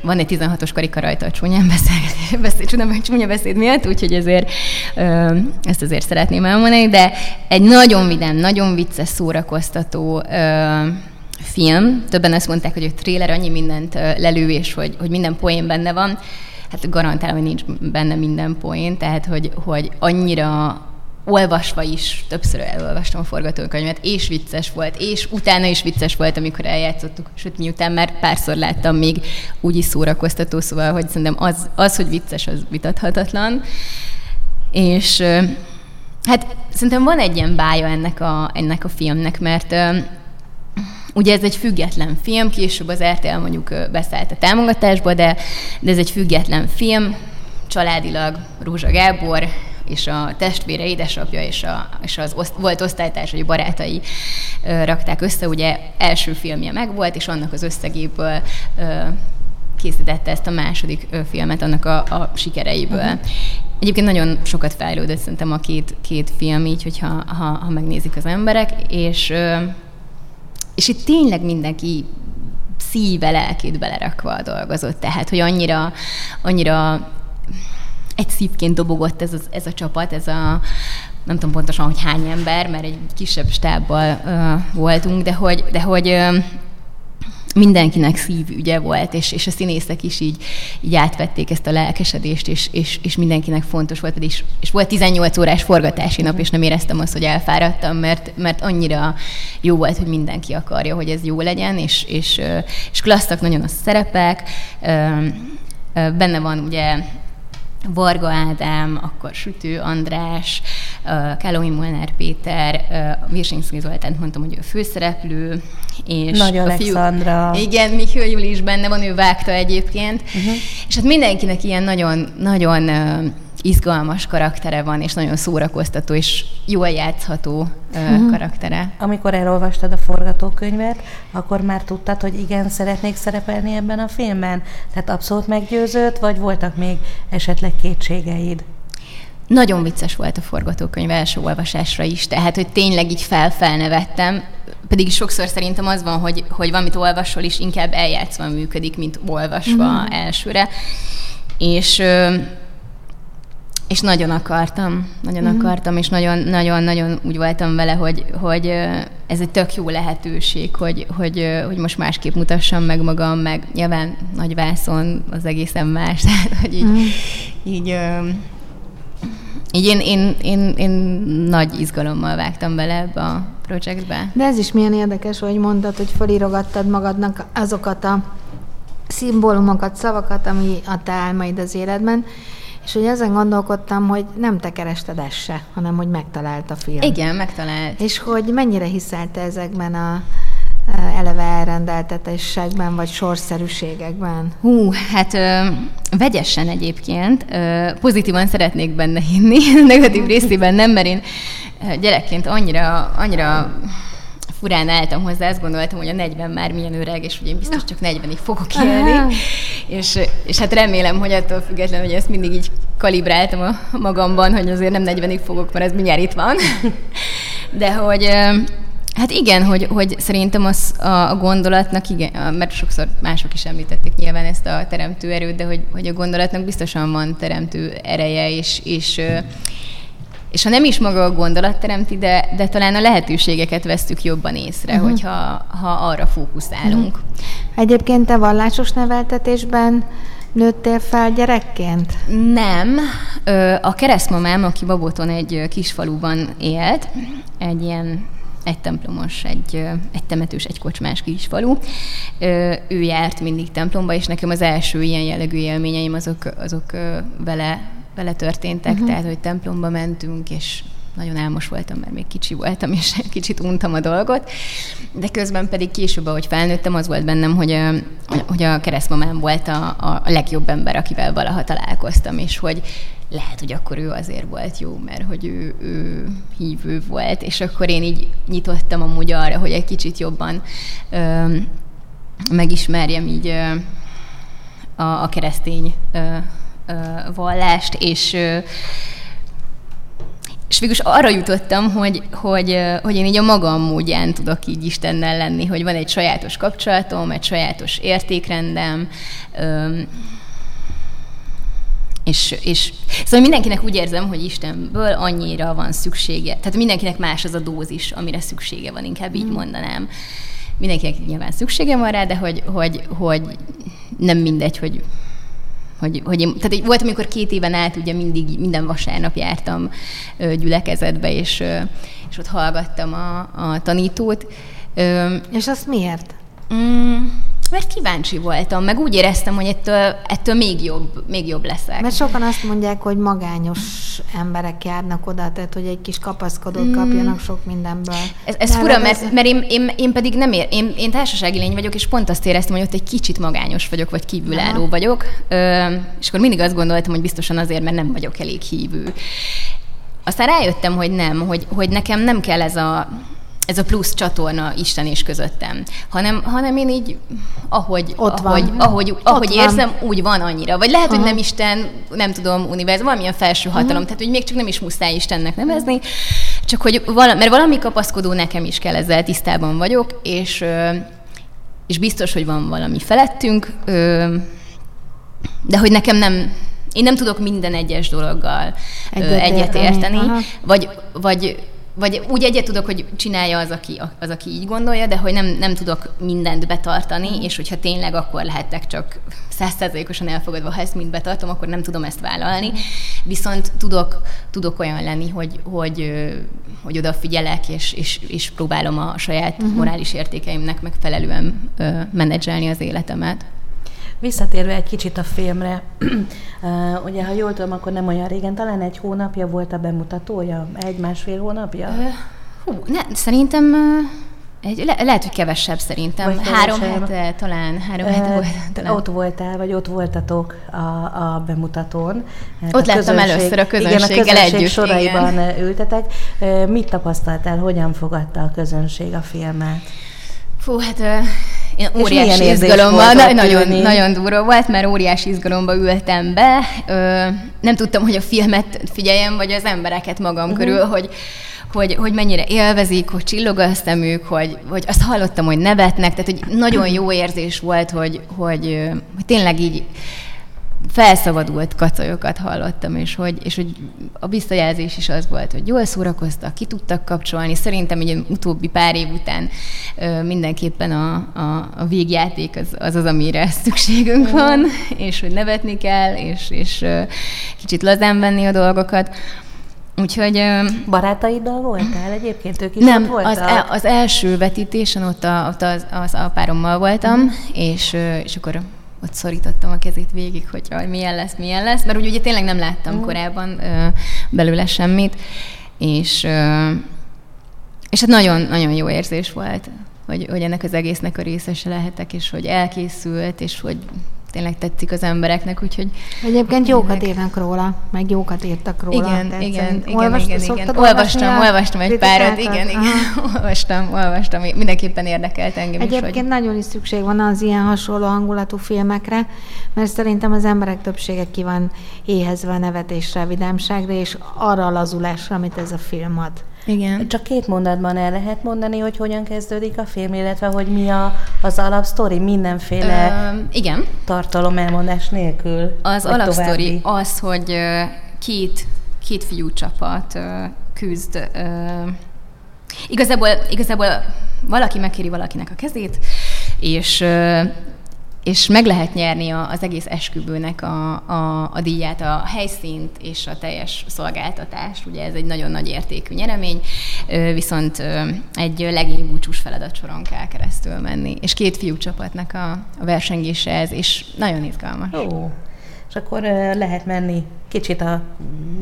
van egy tizenhatos karika rajta a csúnyán beszél, beszél, csúnya, csúnya beszéd miatt, úgyhogy ezért, ö, ezt azért szeretném elmondani, de egy nagyon vidám, nagyon vicces, szórakoztató ö, film. Többen azt mondták, hogy a thriller annyi mindent lelővés, hogy, hogy minden poén benne van. Hát garantálom, hogy nincs benne minden poén, tehát hogy, hogy annyira olvasva is, többször elolvastam a forgatókönyvet, és vicces volt, és utána is vicces volt, amikor eljátszottuk, sőt, miután már párszor láttam még úgy is szórakoztató, szóval, hogy szerintem az, az hogy vicces, az vitathatatlan. És hát szerintem van egy ilyen bája ennek a, ennek a filmnek, mert... Ugye ez egy független film, később az er té el mondjuk beszállt a támogatásba, de, de ez egy független film, családilag Rózsa Gábor és a testvére, édesapja és, a, és az oszt, volt osztálytársai, barátai ö, rakták össze, ugye első filmje megvolt, és annak az összegéből ö, készítette ezt a második ö, filmet, annak a, a sikereiből. Uh-huh. Egyébként nagyon sokat fejlődött szerintem a két, két film, így, hogyha ha, ha megnézik az emberek, és... Ö, És itt tényleg mindenki szíve, lelkét belerakva dolgozott. Tehát, hogy annyira, annyira egy szívként dobogott ez, az, ez a csapat, ez a, nem tudom pontosan, hogy hány ember, mert egy kisebb stábbal uh, voltunk, de hogy, de hogy uh, mindenkinek szívügye volt, és, és a színészek is így, így átvették ezt a lelkesedést, és, és, és mindenkinek fontos volt, és, és volt tizennyolc órás forgatási nap, és nem éreztem azt, hogy elfáradtam, mert, mert annyira jó volt, hogy mindenki akarja, hogy ez jó legyen, és, és, és klasszak nagyon a szerepek, benne van ugye Varga Ádám, akkor Sütő András, Kállói Molnár Péter, Vésinski Zoltán, mondtam, hogy ő főszereplő, és Nagy Alexandra. Fiú, igen, Mikő Júli is benne van, ő vágta egyébként. Uh-huh. És hát mindenkinek ilyen nagyon-nagyon izgalmas karaktere van, és nagyon szórakoztató, és jól játszható uh-huh. karaktere. Amikor elolvastad a forgatókönyvet, akkor már tudtad, hogy igen, szeretnék szerepelni ebben a filmben? Tehát abszolút meggyőzött, vagy voltak még esetleg kétségeid? Nagyon vicces volt a forgatókönyv első olvasásra is, tehát, hogy tényleg így fel-felnevettem, pedig sokszor szerintem az van, hogy, hogy valamit olvasol, és inkább eljátszva működik, mint olvasva mm-hmm. elsőre. És... És nagyon akartam, nagyon mm-hmm. akartam, és nagyon-nagyon úgy voltam vele, hogy, hogy ez egy tök jó lehetőség, hogy, hogy, hogy most másképp mutassam meg magam, meg nyilván Nagyvászon az egészen más, tehát hogy így, mm. így, így én, én, én, én nagy izgalommal vágtam bele ebbe a projektbe. De ez is milyen érdekes, hogy mondtad, hogy felírogattad magadnak azokat a szimbólumokat, szavakat, ami a te álmaid az életben, és hogy ezen gondolkodtam, hogy nem te kerested ezt se, hanem hogy megtalált a film. Igen, megtalált. És hogy mennyire hiszel te ezekben a eleve elrendeltetésségben, vagy sorszerűségekben? Hú, hát ö, vegyesen egyébként. Ö, pozitívan szeretnék benne hinni, negatív részében nem, mert én gyerekként annyira... annyira furán álltam hozzá, azt gondoltam, hogy a negyven már milyen öreg, és hogy én biztos csak negyvenig fogok élni. És, és hát remélem, hogy attól függetlenül, hogy ezt mindig így kalibráltam a magamban, hogy azért nem negyvenig fogok, mert ez mindjárt itt van. De hogy... Hát igen, hogy, hogy szerintem az a gondolatnak, igen, mert sokszor mások is említették nyilván ezt a teremtő erőt, de hogy, hogy a gondolatnak biztosan van teremtő ereje, és... és És ha nem is maga a gondolat teremti, de, de talán a lehetőségeket vesztük jobban észre, uh-huh. hogyha ha arra fókuszálunk. Uh-huh. Egyébként te vallásos neveltetésben nőttél fel gyerekként? Nem. A keresztmamám, aki Baboton egy kis faluban élt, egy ilyen egy templomos, egy, egy temetős, egy kocsmás kisfalu. Ő járt mindig templomba, és nekem az első ilyen jellegű élményeim azok, azok vele, vele történtek, uh-huh. tehát, hogy templomba mentünk, és nagyon álmos voltam, mert még kicsi voltam, és kicsit untam a dolgot, de közben pedig később, ahogy felnőttem, az volt bennem, hogy, hogy a keresztmamám volt a, a legjobb ember, akivel valaha találkoztam, és hogy lehet, hogy akkor ő azért volt jó, mert hogy ő, ő hívő volt, és akkor én így nyitottam amúgy arra, hogy egy kicsit jobban ö, megismerjem így ö, a, a keresztény ö, ö, vallást, és ö, És végülis arra jutottam, hogy, hogy, hogy én így a magam módján tudok így Istennel lenni, hogy van egy sajátos kapcsolatom, egy sajátos értékrendem, és, és szóval mindenkinek úgy érzem, hogy Istenből annyira van szüksége, tehát mindenkinek más az a dózis, amire szüksége van, inkább így mondanám. Mindenkinek nyilván szüksége van rá, de hogy, hogy, hogy nem mindegy, hogy... Hogy, hogy én, tehát volt, amikor két éven át ugye mindig, minden vasárnap jártam gyülekezetbe, és, és ott hallgattam a, a tanítót. És azt miért? Mm, mert kíváncsi voltam, meg úgy éreztem, hogy ettől, ettől még jobb, még jobb leszek. Mert sokan azt mondják, hogy magányos emberek járnak oda, tehát hogy egy kis kapaszkodót kapjanak sok mindenből. Ez, ez fura, mert, az... mert én, én, én pedig nem ér, én, én társasági lény vagyok, és pont azt éreztem, hogy ott egy kicsit magányos vagyok, vagy kívülálló Aha. vagyok, Ö, és akkor mindig azt gondoltam, hogy biztosan azért, mert nem vagyok elég hívő. Aztán rájöttem, hogy nem, hogy, hogy nekem nem kell ez a... ez a plusz csatorna Isten és közöttem, hanem, hanem én így, ahogy, ahogy, ahogy, ahogy érzem, van. Úgy van annyira. Vagy lehet, Aha. hogy nem Isten, nem tudom, univerzum, valamilyen felső hatalom, Aha. tehát hogy még csak nem is muszáj Istennek nevezni, csak hogy vala, mert valami kapaszkodó nekem is kell, ezzel tisztában vagyok, és, és biztos, hogy van valami felettünk, de hogy nekem nem... Én nem tudok minden egyes dologgal egyet érteni, vagy... vagy Vagy úgy egyet tudok, hogy csinálja az, aki, az, aki így gondolja, de hogy nem, nem tudok mindent betartani, és hogyha tényleg akkor lehettek csak száz százalékosan elfogadva, ha ezt mind betartom, akkor nem tudom ezt vállalni. Viszont tudok, tudok olyan lenni, hogy, hogy, hogy odafigyelek, és, és, és próbálom a saját uh-huh. morális értékeimnek megfelelően uh, menedzselni az életemet. Visszatérve egy kicsit a filmre, uh, ugye, ha jól tudom, akkor nem olyan régen, talán egy hónapja volt a bemutatója? Egy-másfél hónapja? Hú, ne, szerintem, uh, egy, le, lehet, hogy kevesebb szerintem. Három hete talán, három hete uh, volt. Talán. Ott voltál, vagy ott voltatok a, a bemutatón. Hát ott a láttam először a közönséggel együtt. Igen, a közönség soraiban igen. ültetek. Uh, mit tapasztaltál, hogyan fogadta a közönség a filmet? Fú, hát... Uh, Én óriási izgalomban, nagyon, nagyon durva volt, mert óriási izgalomba ültem be. Ö, nem tudtam, hogy a filmet figyeljem, vagy az embereket magam uh-huh. körül, hogy, hogy, hogy mennyire élvezik, hogy csillog a szemük, hogy, hogy azt hallottam, hogy nevetnek. Tehát, hogy nagyon jó érzés volt, hogy, hogy, hogy tényleg így felszabadult kacajokat hallottam, és hogy, és hogy a visszajelzés is az volt, hogy jól szórakoztak, ki tudtak kapcsolni. Szerintem egy utóbbi pár év után mindenképpen a, a, a végjáték az, az az, amire szükségünk van, és hogy nevetni kell, és, és kicsit lazán venni a dolgokat. Úgyhogy... Barátaiddal voltál egyébként? Ők is nem, ott voltak? Nem, az, az első vetítésen ott, a, ott az, az apárommal voltam, mm. és, és akkor... ott szorítottam a kezét végig, hogy jaj, milyen lesz, milyen lesz, mert úgy ugye tényleg nem láttam uh-huh. korábban ö, belőle semmit, és, ö, és hát nagyon-nagyon jó érzés volt, hogy, hogy ennek az egésznek a részese lehetek, és hogy elkészült, és hogy tényleg tetszik az embereknek, úgyhogy... Egyébként jókat írnak róla, meg jókat írtak róla. Igen, igen, olvast, igen, igen. Olvastam, olvastam egy párat, igen, igen, olvastam, olvastam, mindenképpen érdekelt engem is. Egyébként nagyon is szükség van az ilyen hasonló hangulatú filmekre, mert szerintem az emberek többsége ki van éhezve a nevetésre, a vidámságra, és arra a lazulásra, amit ez a film ad. Igen. Csak két mondatban el lehet mondani, hogy hogyan kezdődik a film, illetve hogy mi a, az alapsztori mindenféle Ö, igen. tartalom elmondás nélkül. Az alapsztori az, hogy két, két fiúcsapat küzd. Igazából, igazából valaki megkéri valakinek a kezét, és és meg lehet nyerni a, az egész esküvőnek a, a, a díját, a helyszínt és a teljes szolgáltatást. Ugye ez egy nagyon nagy értékű nyeremény, viszont egy legénybúcsús feladatsoron kell keresztül menni. És két fiú csapatnak a, a versengése ez, és nagyon izgalmas. Ó. És akkor lehet menni, kicsit a,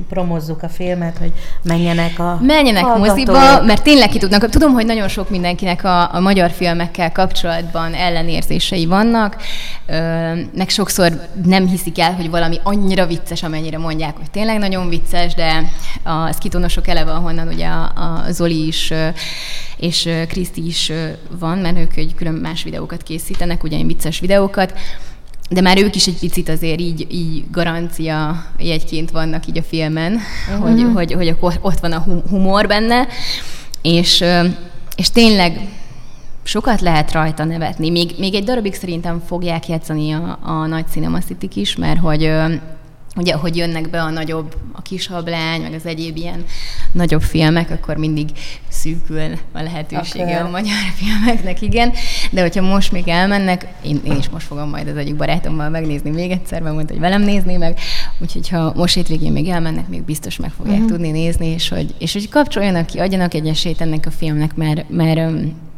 promozzuk a filmet, hogy menjenek a Menjenek hallgatók. Moziba, mert tényleg ki tudnak. Tudom, hogy nagyon sok mindenkinek a, a magyar filmekkel kapcsolatban ellenérzései vannak, meg sokszor nem hiszik el, hogy valami annyira vicces, amennyire mondják, hogy tényleg nagyon vicces, de az Kitonosok eleve, ahonnan ugye a, a Zoli is és Kriszti is van, mert ők egy külön más videókat készítenek, ugyan vicces videókat, de már ők is egy picit azért így, így garancia jegyként vannak így a filmen, uh-huh. hogy, hogy, hogy akkor ott van a humor benne, és, és tényleg sokat lehet rajta nevetni. Még, még egy darabig szerintem fogják játszani a, a nagy cinemasztik is, mert hogy ugye, ahogy jönnek be a nagyobb, a Kishablány, meg az egyéb ilyen nagyobb filmek, akkor mindig szűkül a lehetősége akkor a magyar filmeknek, igen. De hogyha most még elmennek, én, én is most fogom majd az egyik barátommal megnézni még egyszer, mert mondta, hogy velem nézni meg. Úgyhogy ha most hétvégén még elmennek, még biztos meg fogják uh-huh. tudni nézni, és hogy, és hogy kapcsoljanak ki, adjanak egy esélyt ennek a filmnek, mert, mert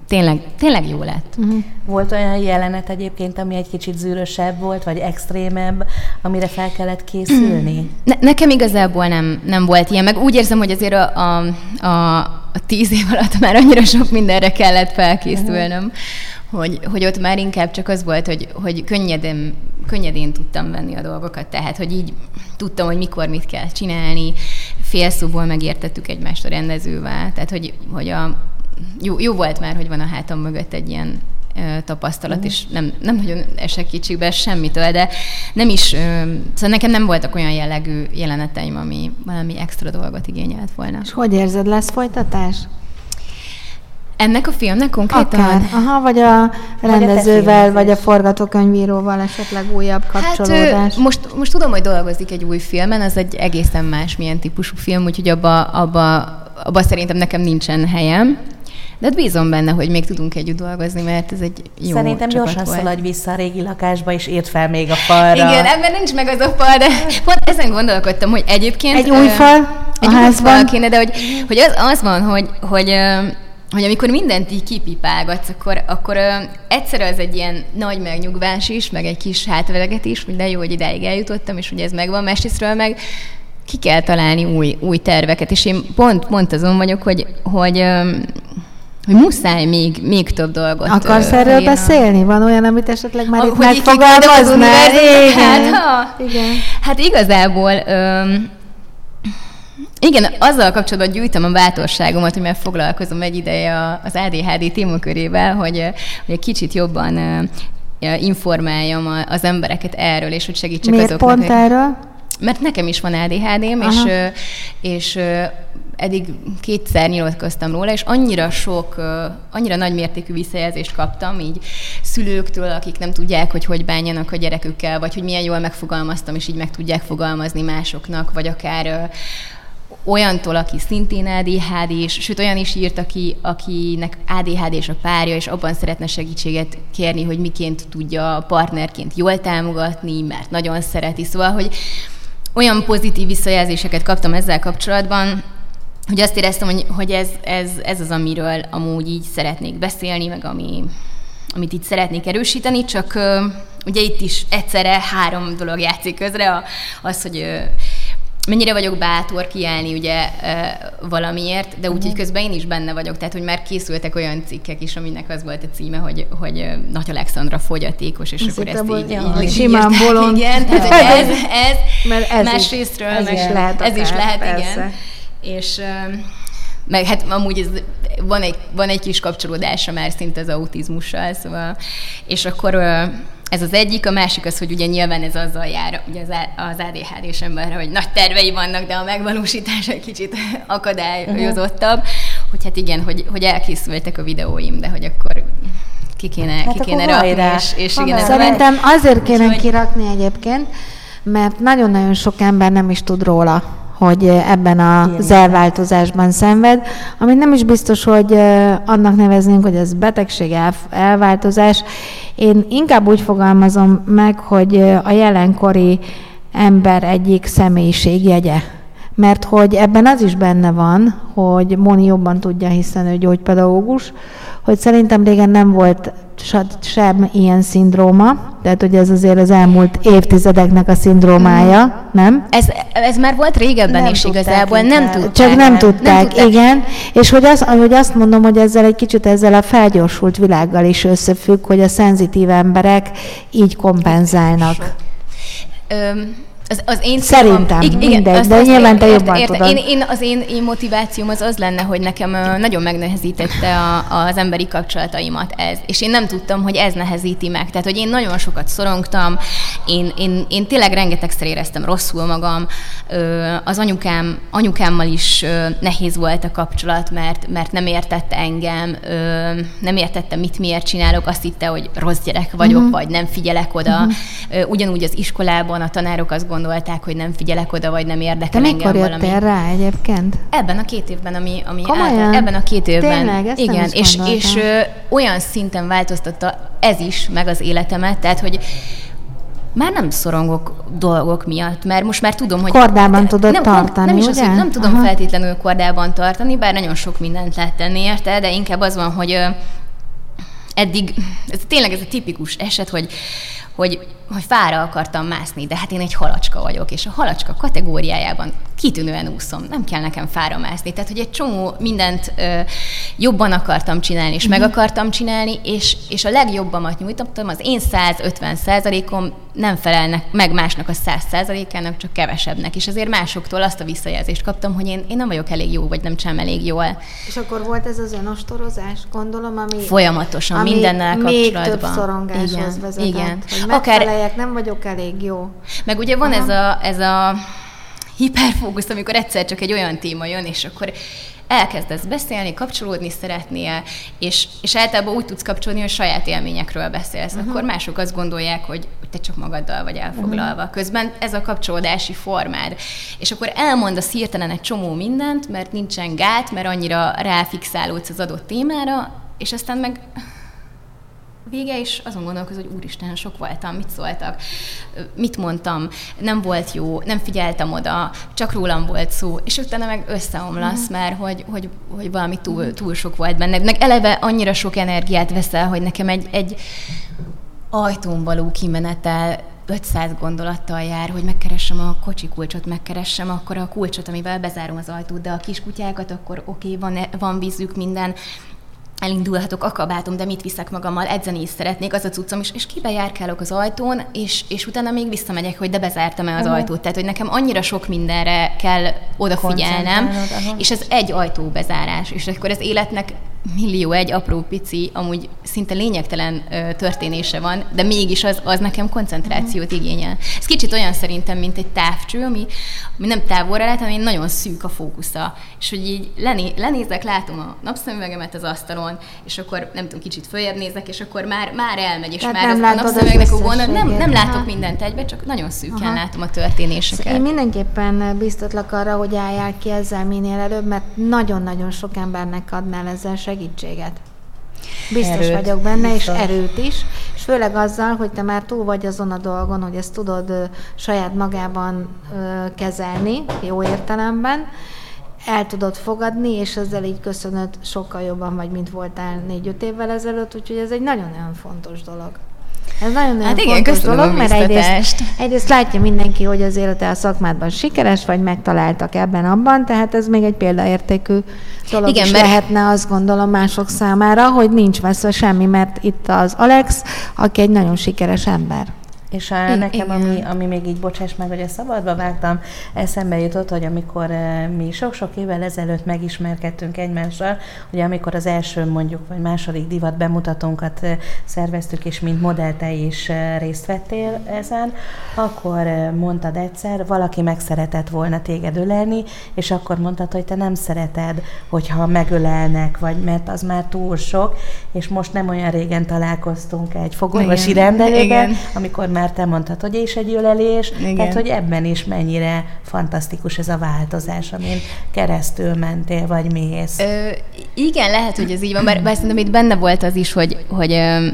Tényleg, tényleg jó lett. Uh-huh. Volt olyan jelenet egyébként, ami egy kicsit zűrösebb volt, vagy extrémebb, amire fel kellett készülni? Ne- nekem igazából nem, nem volt ilyen, meg úgy érzem, hogy azért a, a, a, a tíz év alatt már annyira sok mindenre kellett felkészülnöm, uh-huh. hogy, hogy ott már inkább csak az volt, hogy, hogy könnyedén, könnyedén tudtam venni a dolgokat, tehát hogy így tudtam, hogy mikor mit kell csinálni, félszóból megértettük egymást a rendezővel, tehát hogy, hogy a Jó, jó volt már, hogy van a hátam mögött egy ilyen ö, tapasztalat, mm. és nem, nem nagyon esek kicsikbe semmitől, de nem is, ö, szóval nekem nem voltak olyan jellegű jeleneteim, ami valami extra dolgot igényelt volna. És hogy érzed, lesz folytatás? Ennek a filmnek konkrétan? Akár. Aha, vagy a rendezővel, vagy a forgatókönyvíróval esetleg újabb kapcsolódás. Hát, most, most tudom, hogy dolgozik egy új filmen, az egy egészen más milyen típusú film, úgyhogy abba, abba, abba szerintem nekem nincsen helyem. De bízom benne, hogy még tudunk együtt dolgozni, mert ez egy jó csapat. Szerintem gyorsan szaladj vissza a régi lakásba, és írd fel még a falra. Igen, ebben nincs meg az a fal, de pont ezen gondolkodtam, hogy egyébként... Egy új fal egy új fal kéne, de hogy, hogy az, az van, hogy... hogy hogy amikor mindent így kipipálgatsz, akkor, akkor ö, egyszerre az egy ilyen nagy megnyugvás is, meg egy kis hátveregetés, hogy de jó, hogy idáig eljutottam, és ugye ez megvan, másrésztről meg ki kell találni új, új terveket, és én pont, pont azon vagyok, hogy, hogy, ö, hogy muszáj még, még több dolgot. Akarsz ö, erről beszélni? Van olyan, amit esetleg már a, itt megfogalmaznál? Igen. Hát, igen. Hát igazából... Ö, Igen, azzal kapcsolatban gyűjtöm a bátorságomat, hogy már foglalkozom egy ideje az á dé há dé témakörével, hogy, hogy egy kicsit jobban informáljam az embereket erről, és hogy segítsek Miért azoknak. Miért pont hogy... erről? Mert nekem is van á dé há dém, és, és eddig kétszer nyilatkoztam róla, és annyira sok, annyira nagy mértékű visszajelzést kaptam, így szülőktől, akik nem tudják, hogy hogy bánjanak a gyerekükkel, vagy hogy milyen jól megfogalmaztam, és így meg tudják fogalmazni másoknak, vagy akár... olyantól, aki szintén á dé há dés, sőt olyan is írt, aki, akinek á dé há dés a párja, és abban szeretne segítséget kérni, hogy miként tudja partnerként jól támogatni, mert nagyon szereti. Szóval, hogy olyan pozitív visszajelzéseket kaptam ezzel kapcsolatban, hogy azt éreztem, hogy, hogy ez, ez, ez az, amiről amúgy így szeretnék beszélni, meg ami, amit így szeretnék erősíteni, csak ugye itt is egyszerre három dolog játszik közre, az, hogy... mennyire vagyok bátor kiállni ugye valamiért, de úgy, hogy közben én is benne vagyok, tehát, hogy már készültek olyan cikkek is, aminek az volt a címe, hogy, hogy Nagy Alexandra fogyatékos, és ez akkor ezt így, így, így simán írták. Bolond. Igen, tehát, ez, ez, mert ez másrésztről is, ez meg, is lehet, ez akár, is lehet igen. És... meg hát amúgy ez, van, egy, van egy kis kapcsolódása már szinte az autizmussal, szóval, és akkor ez az egyik, a másik az, hogy ugye nyilván ez azzal jár ugye az á dé há dés emberre, hogy nagy tervei vannak, de a megvalósítás egy kicsit akadályozottabb, uh-huh. hogy hát igen, hogy, hogy elkészültek a videóim, de hogy akkor ki kéne, hát ki kéne rakni, és, és igen. Ez szerintem azért kéne kirakni egyébként, mert nagyon-nagyon sok ember nem is tud róla, hogy ebben az elváltozásban szenved, amit nem is biztos, hogy annak neveznénk, hogy ez betegség, elváltozás. Én inkább úgy fogalmazom meg, hogy a jelenkori ember egyik személyiségjegye. Mert hogy ebben az is benne van, hogy Móni jobban tudja, hiszen ő gyógypedagógus, hogy szerintem régen nem volt sem ilyen szindróma, tehát hogy ez azért az elmúlt évtizedeknek a szindrómája, nem? Ez, ez már volt régebben nem is igazából, nem, nem tudták. Csak nem tudták, nem tudták, igen. És hogy, az, hogy azt mondom, hogy ezzel egy kicsit ezzel a felgyorsult világgal is összefügg, hogy a szenzitív emberek így kompenzálnak. Öm. Az, az én Szerintem, szám, mindegy, igen, azt, de azt nyilván te jobban érte, tudod. Én, én, az én, én motivációm az az lenne, hogy nekem nagyon megnehezítette a, az emberi kapcsolataimat ez. És én nem tudtam, hogy ez nehezíti meg. Tehát, hogy én nagyon sokat szorongtam, én, én, én tényleg rengetegszer éreztem rosszul magam. Az anyukám, anyukámmal is nehéz volt a kapcsolat, mert, mert nem értette engem, nem értette, mit miért csinálok. Azt hitte, hogy rossz gyerek vagyok, uh-huh. vagy nem figyelek oda. Uh-huh. Ugyanúgy az iskolában a tanárok azt gondolták, hogy nem figyelek oda, vagy nem érdekel engem valami. Te mikor jöttél rá egyébként? Ebben a két évben, ami, ami által, ebben a két évben. Tényleg, ezt igen, és, és ö, olyan szinten változtatta ez is meg az életemet, tehát, hogy már nem szorongok dolgok miatt, mert most már tudom, hogy... Kordában tudod nem, tartani, nem, nem is ugye? Az, nem tudom Aha. feltétlenül kordában tartani, bár nagyon sok mindent lehet tenni érte, de inkább az van, hogy ö, eddig, ez tényleg ez a tipikus eset, hogy Hogy, hogy fára akartam mászni, de hát én egy halacska vagyok, és a halacska kategóriájában kitűnően úszom, nem kell nekem fára mászni. Tehát, hogy egy csomó mindent ö, jobban akartam csinálni, és mm-hmm. meg akartam csinálni, és, és a legjobbamat nyújtottam, az én száz ötven százalékom nem felelnek meg másnak a száz százalékának, csak kevesebbnek. És azért másoktól azt a visszajelzést kaptam, hogy én, én nem vagyok elég jó, vagy nem csinálom elég jól. És akkor volt ez az önostorozás, gondolom, ami... Folyamatosan, ami mindennel kapcsolatban. Még több szorongáshoz vezetett. Igen. Megfelelek, nem vagyok elég jó. Meg ugye van ez a, ez a hiperfókusz, amikor egyszer csak egy olyan téma jön, és akkor elkezdesz beszélni, kapcsolódni szeretnél, és, és általában úgy tudsz kapcsolni, hogy saját élményekről beszélsz. Uh-huh. Akkor mások azt gondolják, hogy te csak magaddal vagy elfoglalva. Uh-huh. Közben ez a kapcsolódási formád. És akkor elmondasz hirtelen egy csomó mindent, mert nincsen gát, mert annyira ráfixálódsz az adott témára, és aztán meg... vége, és azon gondolkoz, hogy úristen, sok voltam, mit szóltak, mit mondtam, nem volt jó, nem figyeltem oda, csak rólam volt szó, és utána meg összeomlasz mm. már, hogy, hogy, hogy valami túl, túl sok volt benned. Meg eleve annyira sok energiát veszel, hogy nekem egy, egy ajtón való kimenetel ötszáz gondolattal jár, hogy megkeressem a kocsikulcsot, megkeressem akkor a kulcsot, amivel bezárom az ajtót, de a kiskutyákat, akkor oké, okay, van, van vízük, minden, elindulhatok, a kabátom, de mit viszek magammal, edzeni is szeretnék, az a cuccom is, és kibejárkálok az ajtón, és, és utána még visszamegyek, hogy de bezártam-e az aha. ajtót. Tehát, hogy nekem annyira sok mindenre kell odafigyelnem, és ez egy ajtóbezárás, és akkor az életnek millió egy apró pici, amúgy szinte lényegtelen ö, történése van, de mégis az, az nekem koncentrációt aha. igényel. Ez kicsit olyan szerintem, mint egy távcső, ami, ami nem távolra lát, hanem nagyon szűk a fókusza. És hogy így lené, lenézek, látom a napszemüvegemet az asztalon, és akkor nem tudom, kicsit följebb nézek, és akkor már, már elmegy, és tehát már nem az, a napszemüvegnek a gondol. Nem, nem látok mindent egybe, csak nagyon szűken aha. látom a történéseket. Én mindenképpen biztatlak arra, hogy álljál ki ezzel minél előbb, mert nagyon-nagyon sok embernek adnál ezzel segítséget. Biztos erőt. vagyok benne, biztos. És erőt is. És főleg azzal, hogy te már túl vagy azon a dolgon, hogy ezt tudod ö, saját magában ö, kezelni, jó értelemben, el tudod fogadni, és ezzel így köszönöd, sokkal jobban vagy, mint voltál négy-öt évvel ezelőtt, úgyhogy ez egy nagyon-nagyon fontos dolog. Ez nagyon-nagyon hát igen, fontos dolog, mert egyrészt, egyrészt látja mindenki, hogy az élete a szakmádban sikeres, vagy megtaláltak ebben, abban, tehát ez még egy példaértékű dolog igen, is mert... lehetne, azt gondolom, mások számára, hogy nincs veszve semmi, mert itt az Alex, aki egy nagyon sikeres ember. És a, I, nekem, ami, ami még így, bocsáss meg, hogy a szabadba vágtam, eszembe jutott, hogy amikor e, mi sok-sok évvel ezelőtt megismerkedtünk egymással, hogy amikor az első, mondjuk, vagy második divat bemutatónkat e, szerveztük, és mint modell te is e, részt vettél ezen, akkor e, mondtad egyszer, valaki megszeretett volna téged ölelni, és akkor mondtad, hogy te nem szereted, hogyha megölelnek, vagy mert az már túl sok, és most nem olyan régen találkoztunk egy fogorvosi rendelőben, amikor már már te mondtad, hogy és egy ölelés, igen. Tehát hogy ebben is mennyire fantasztikus ez a változás, amin keresztül mentél, vagy mész. Ö, igen, lehet, hogy ez így van, bár, bár szerintem itt benne volt az is, hogy, hogy ö,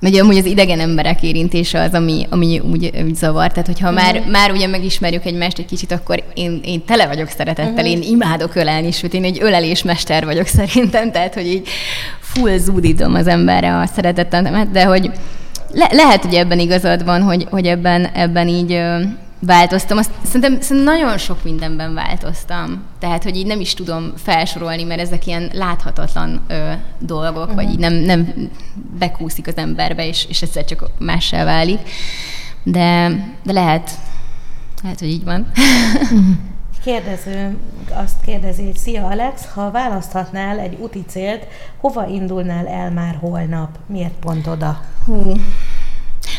ugye amúgy az idegen emberek érintése az, ami, ami úgy, úgy zavar. Tehát, hogyha uh-huh. már, már ugye megismerjük egymást egy kicsit, akkor én, én tele vagyok szeretettel, uh-huh. én imádok ölelni, sőt, én egy ölelésmester vagyok szerintem, tehát, hogy így full zúdítom az emberre a szeretetemet, de hogy le, lehet, hogy ebben igazad van, hogy, hogy ebben, ebben így ö, változtam. Azt szerintem, szerintem nagyon sok mindenben változtam. Tehát, hogy így nem is tudom felsorolni, mert ezek ilyen láthatatlan ö, dolgok, uh-huh. vagy így nem, nem bekúszik az emberbe, és, és egyszer csak mássá válik. De, de lehet, lehet, hogy így van. Kérdező azt kérdezi, hogy szia Alex, ha választhatnál egy úti célt, hova indulnál el már holnap? Miért pont oda? Hú.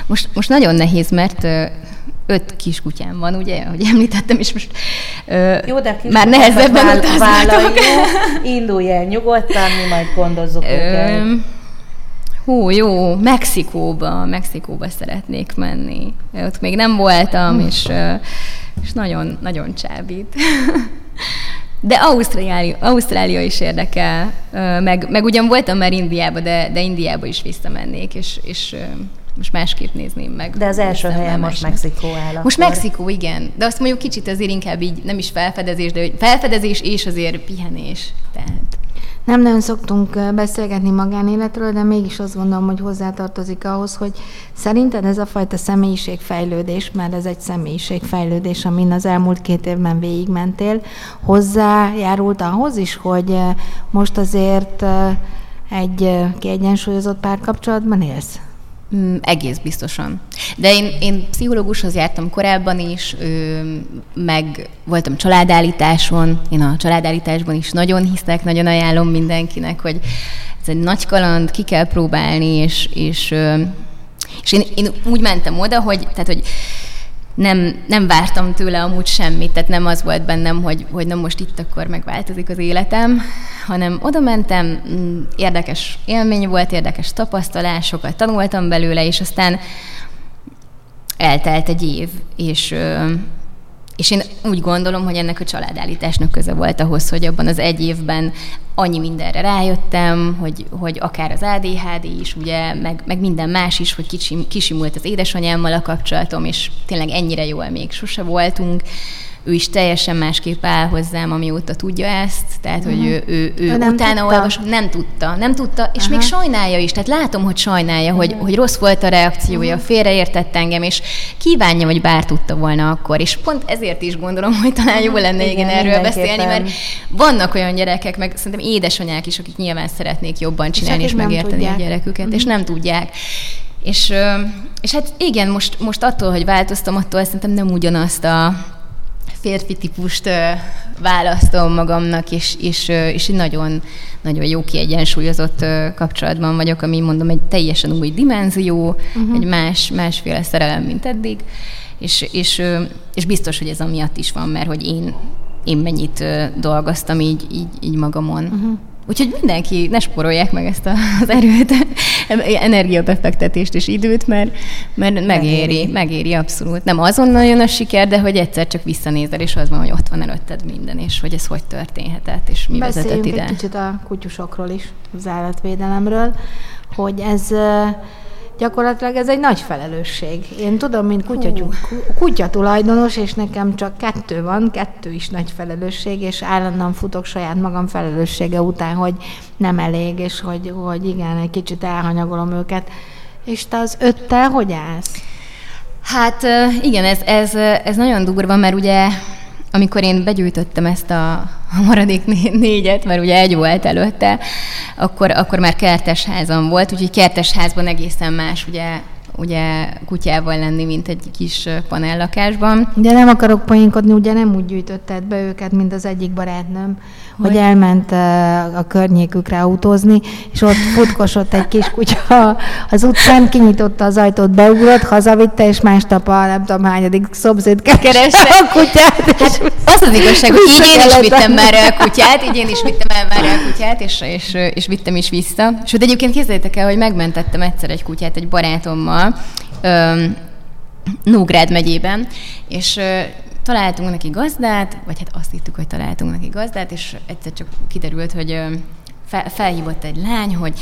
Most, most nagyon nehéz, mert ö, öt kiskutyám van, ugye, ahogy említettem, és most ö, jó, de már nehezebben vála- vállaljuk. Indulj el nyugodtan, mi majd gondozzuk ö, őket. Hú, jó, Mexikóba, Mexikóba szeretnék menni. Ott még nem voltam, és, és nagyon, nagyon csábít. De Ausztrália, Ausztrália is érdekel, meg, meg ugyan voltam már Indiába, de, de Indiába is visszamennék, és, és most másképp nézném meg. De az első helyen most Mexikó áll. Most Mexikó, igen. De azt mondjuk kicsit azért inkább így nem is felfedezés, de felfedezés és azért pihenés. Tehát. Nem nagyon szoktunk beszélgetni magánéletről, de mégis azt gondolom, hogy hozzátartozik ahhoz, hogy szerinted ez a fajta személyiségfejlődés, mert ez egy személyiségfejlődés, amin az elmúlt két évben végigmentél, hozzájárult ahhoz is, hogy most azért egy kiegyensúlyozott párkapcsolatban élsz? Mm, egész biztosan. De én, én pszichológushoz jártam korábban is, ö, meg voltam családállításon, én a családállításban is nagyon hiszek, nagyon ajánlom mindenkinek, hogy ez egy nagy kaland, ki kell próbálni, és, és, ö, és én, én úgy mentem oda, hogy, tehát, hogy nem, nem vártam tőle amúgy semmit, tehát nem az volt bennem, hogy, hogy na most itt akkor megváltozik az életem, hanem oda mentem, érdekes élmény volt, érdekes tapasztalásokat tanultam belőle, és aztán eltelt egy év, és, és én úgy gondolom, hogy ennek a családállításnak köze volt ahhoz, hogy abban az egy évben annyi mindenre rájöttem, hogy, hogy akár az á dé há dé is, ugye, meg, meg minden más is, hogy kicsim, kisimult az édesanyámmal a kapcsolatom, és tényleg ennyire jól még sose voltunk. Ő is teljesen másképp áll hozzám, amióta tudja ezt, tehát, hogy uh-huh. ő, ő, ő, ő utána olvas, nem tudta, nem tudta, és uh-huh. még sajnálja is, tehát látom, hogy sajnálja, uh-huh. hogy, hogy rossz volt a reakciója, uh-huh. félreértett engem, és kívánja, hogy bár tudta volna akkor, és pont ezért is gondolom, hogy talán jó lenne igen, igen erről beszélni, mert vannak olyan gyerekek, meg szerintem édesanyák is, akik nyilván szeretnék jobban csinálni, és, és megérteni tudják a gyereküket, uh-huh. és nem tudják. És, és hát igen, most, most attól, hogy változtam, attól szerintem nem ugyanazt a férfi típust választom magamnak, és, és, és egy nagyon, nagyon jó kiegyensúlyozott kapcsolatban vagyok, ami mondom egy teljesen új dimenzió, uh-huh. egy más, másféle szerelem, mint eddig, és, és, és biztos, hogy ez amiatt is van, mert hogy én, én mennyit dolgoztam így, így, így magamon. Uh-huh. Úgyhogy mindenki, ne sporolják meg ezt az erőt, energiabefektetést és időt, mert, mert megéri, megéri abszolút. Nem azonnal jön a siker, de hogy egyszer csak visszanézel, és az van, hogy ott van előtted minden, és hogy ez hogy történhetett, és mi vezetett ide. Beszéljünk egy kicsit a kutyusokról is, az állatvédelemről, hogy ez... Gyakorlatilag ez egy nagy felelősség. Én tudom, mint kutyatulajdonos, és nekem csak kettő van, kettő is nagy felelősség, és állandóan futok saját magam felelőssége után, hogy nem elég, és hogy, hogy igen, egy kicsit elhanyagolom őket. És te az öttel hogy állsz? Hát igen, ez, ez, ez nagyon durva, mert ugye amikor én begyűjtöttem ezt a maradék négyet, mert ugye egy volt előtte, akkor, akkor már kertesházam volt, úgyhogy kertesházban egészen más, ugye, ugye kutyával lenni, mint egy kis panellakásban. De nem akarok poénkodni, ugye nem úgy gyűjtötted be őket, mint az egyik barátnőm, hogy, hogy elment a környékükre autózni, és ott futkosott egy kis kutya az utcán, kinyitotta az ajtót, beugrott, hazavitte, és másnap a nem tudom hányadik szomszéd kereste a kutyát. Hát az az igazság, hogy így én is vittem már a kutyát, így én is vittem el már a kutyát, és, és, és vittem is vissza. Sőt, egyébként képzeljétek el, hogy megmentettem egyszer egy kutyát egy barátommal, Öm, Nógrád megyében, és találtunk neki gazdát, vagy hát azt hittük, hogy találtunk neki gazdát, és egyszer csak kiderült, hogy felhívott egy lány, hogy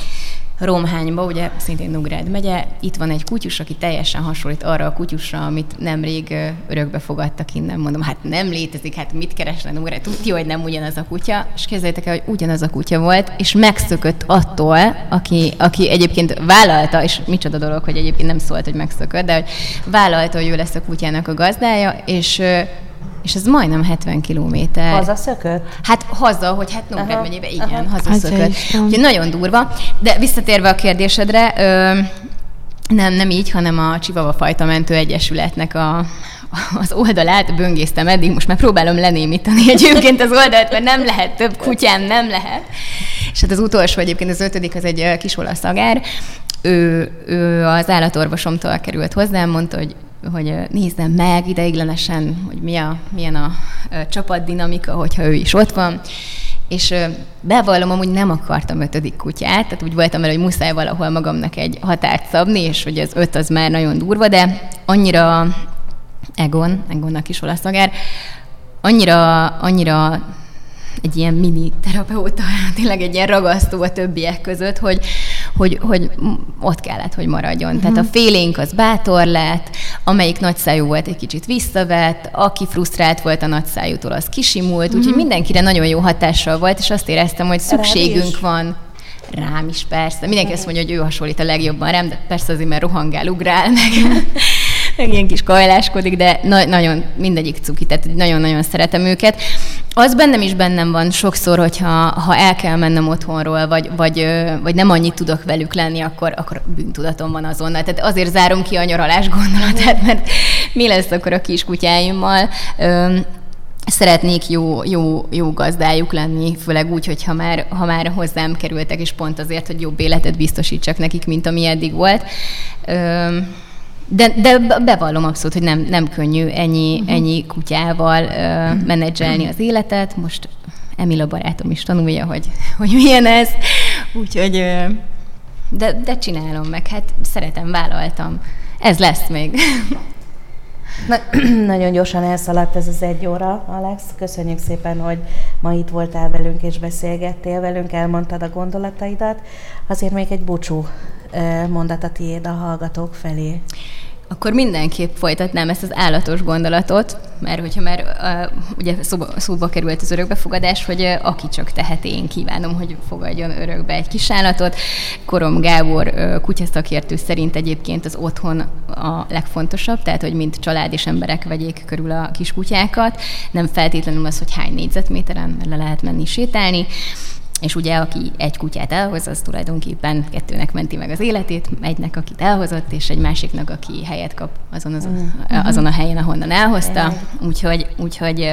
Rómhányba, ugye szintén Nógrád megye, itt van egy kutyus, aki teljesen hasonlít arra a kutyusra, amit nemrég örökbe fogadtak innen. Mondom, hát nem létezik, hát mit keresne Nógrád? Tudja, hogy nem ugyanaz a kutya. És képzeljétek el, hogy ugyanaz a kutya volt, és megszökött attól, aki, aki egyébként vállalta, és micsoda dolog, hogy egyébként nem szólt, hogy megszökött, de hogy vállalta, hogy ő lesz a kutyának a gazdája, és... És ez majdnem hetven kilométer. Hazaszökött? Hát haza, hogy hát Nógrád megyébe, igen, hazaszökött. Úgyhogy nagyon durva. De visszatérve a kérdésedre, ö, nem, nem így, hanem a Csivava Fajta Mentő Egyesületnek a, az oldalát böngésztem eddig, most már próbálom lenémítani egyébként az oldalt, mert nem lehet több kutyám, nem lehet. És hát az utolsó egyébként, az ötödik, az egy kis olasz agár. Ő, ő az állatorvosomtól került hozzám, mondta, hogy hogy nézzem meg ideiglenesen, hogy mi a, milyen a csapatdinamika, hogyha ő is ott van. És bevallom, amúgy nem akartam ötödik kutyát, tehát úgy voltam el, hogy muszáj valahol magamnak egy határt szabni, és hogy az öt az már nagyon durva, de annyira Egon, Egon a kis olasz agár, annyira, annyira egy ilyen mini terapeuta, tényleg egy ilyen ragasztó a többiek között, hogy Hogy, hogy ott kellett, hogy maradjon. Tehát a félénk az bátor lett, amelyik nagyszájú volt, egy kicsit visszavett, aki frusztrált volt a nagyszájútól, az kisimult, uh-huh. úgyhogy mindenkire nagyon jó hatással volt, és azt éreztem, hogy szükségünk van. Rám is, persze. Mindenki azt mondja, hogy ő hasonlít a legjobban rám, de persze azért, mert rohangál, ugrál, meg, meg ilyen kis kajláskodik, de na- nagyon mindegyik cuki, tehát nagyon-nagyon szeretem őket. Az bennem is bennem van sokszor, hogyha ha el kell mennem otthonról, vagy, vagy, vagy nem annyit tudok velük lenni, akkor, akkor bűntudatom van azonnal. Tehát azért zárom ki a nyaralás gondolatát, mert mi lesz akkor a kiskutyáimmal. Szeretnék jó, jó, jó gazdájuk lenni, főleg úgy, hogy ha már, ha már hozzám kerültek, és pont azért, hogy jobb életet biztosítsak nekik, mint ami eddig volt. De, de bevallom abszolút, hogy nem, nem könnyű ennyi, uh-huh. ennyi kutyával uh, menedzselni az életet. Most Emila barátom is tanulja, hogy, hogy milyen ez. Úgyhogy, uh, de, de csinálom meg, hát szeretem, vállaltam. Ez lesz még. Na, nagyon gyorsan elszaladt ez az egy óra, Alex. Köszönjük szépen, hogy ma itt voltál velünk és beszélgettél velünk, elmondtad a gondolataidat. Azért még egy búcsú mondat a tiéd a hallgatók felé. Akkor mindenképp folytatnám ezt az állatos gondolatot, mert hogyha már uh, ugye szóba, szóba került az örökbefogadás, hogy uh, aki csak teheti, én kívánom, hogy fogadjon örökbe egy kis állatot. Korom Gábor uh, kutyaszakértő szerint egyébként az otthon a legfontosabb, tehát hogy mind család és emberek vegyék körül a kis kutyákat. Nem feltétlenül az, hogy hány négyzetméteren, mert le lehet menni sétálni. És ugye, aki egy kutyát elhoz, az tulajdonképpen kettőnek menti meg az életét, egynek, akit elhozott, és egy másiknak, aki helyet kap azon, azon, uh-huh. azon a helyen, ahonnan elhozta. Úgyhogy, úgyhogy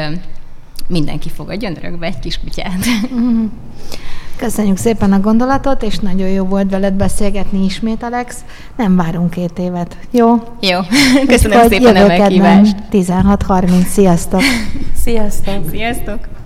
mindenki fogadjon örökbe egy kis kutyát. Uh-huh. Köszönjük szépen a gondolatot, és nagyon jó volt veled beszélgetni ismét, Alex. Nem várunk két évet, jó? Jó. Köszönöm szépen a meghívást. tizenhat harminc. Sziasztok! Sziasztok! Sziasztok!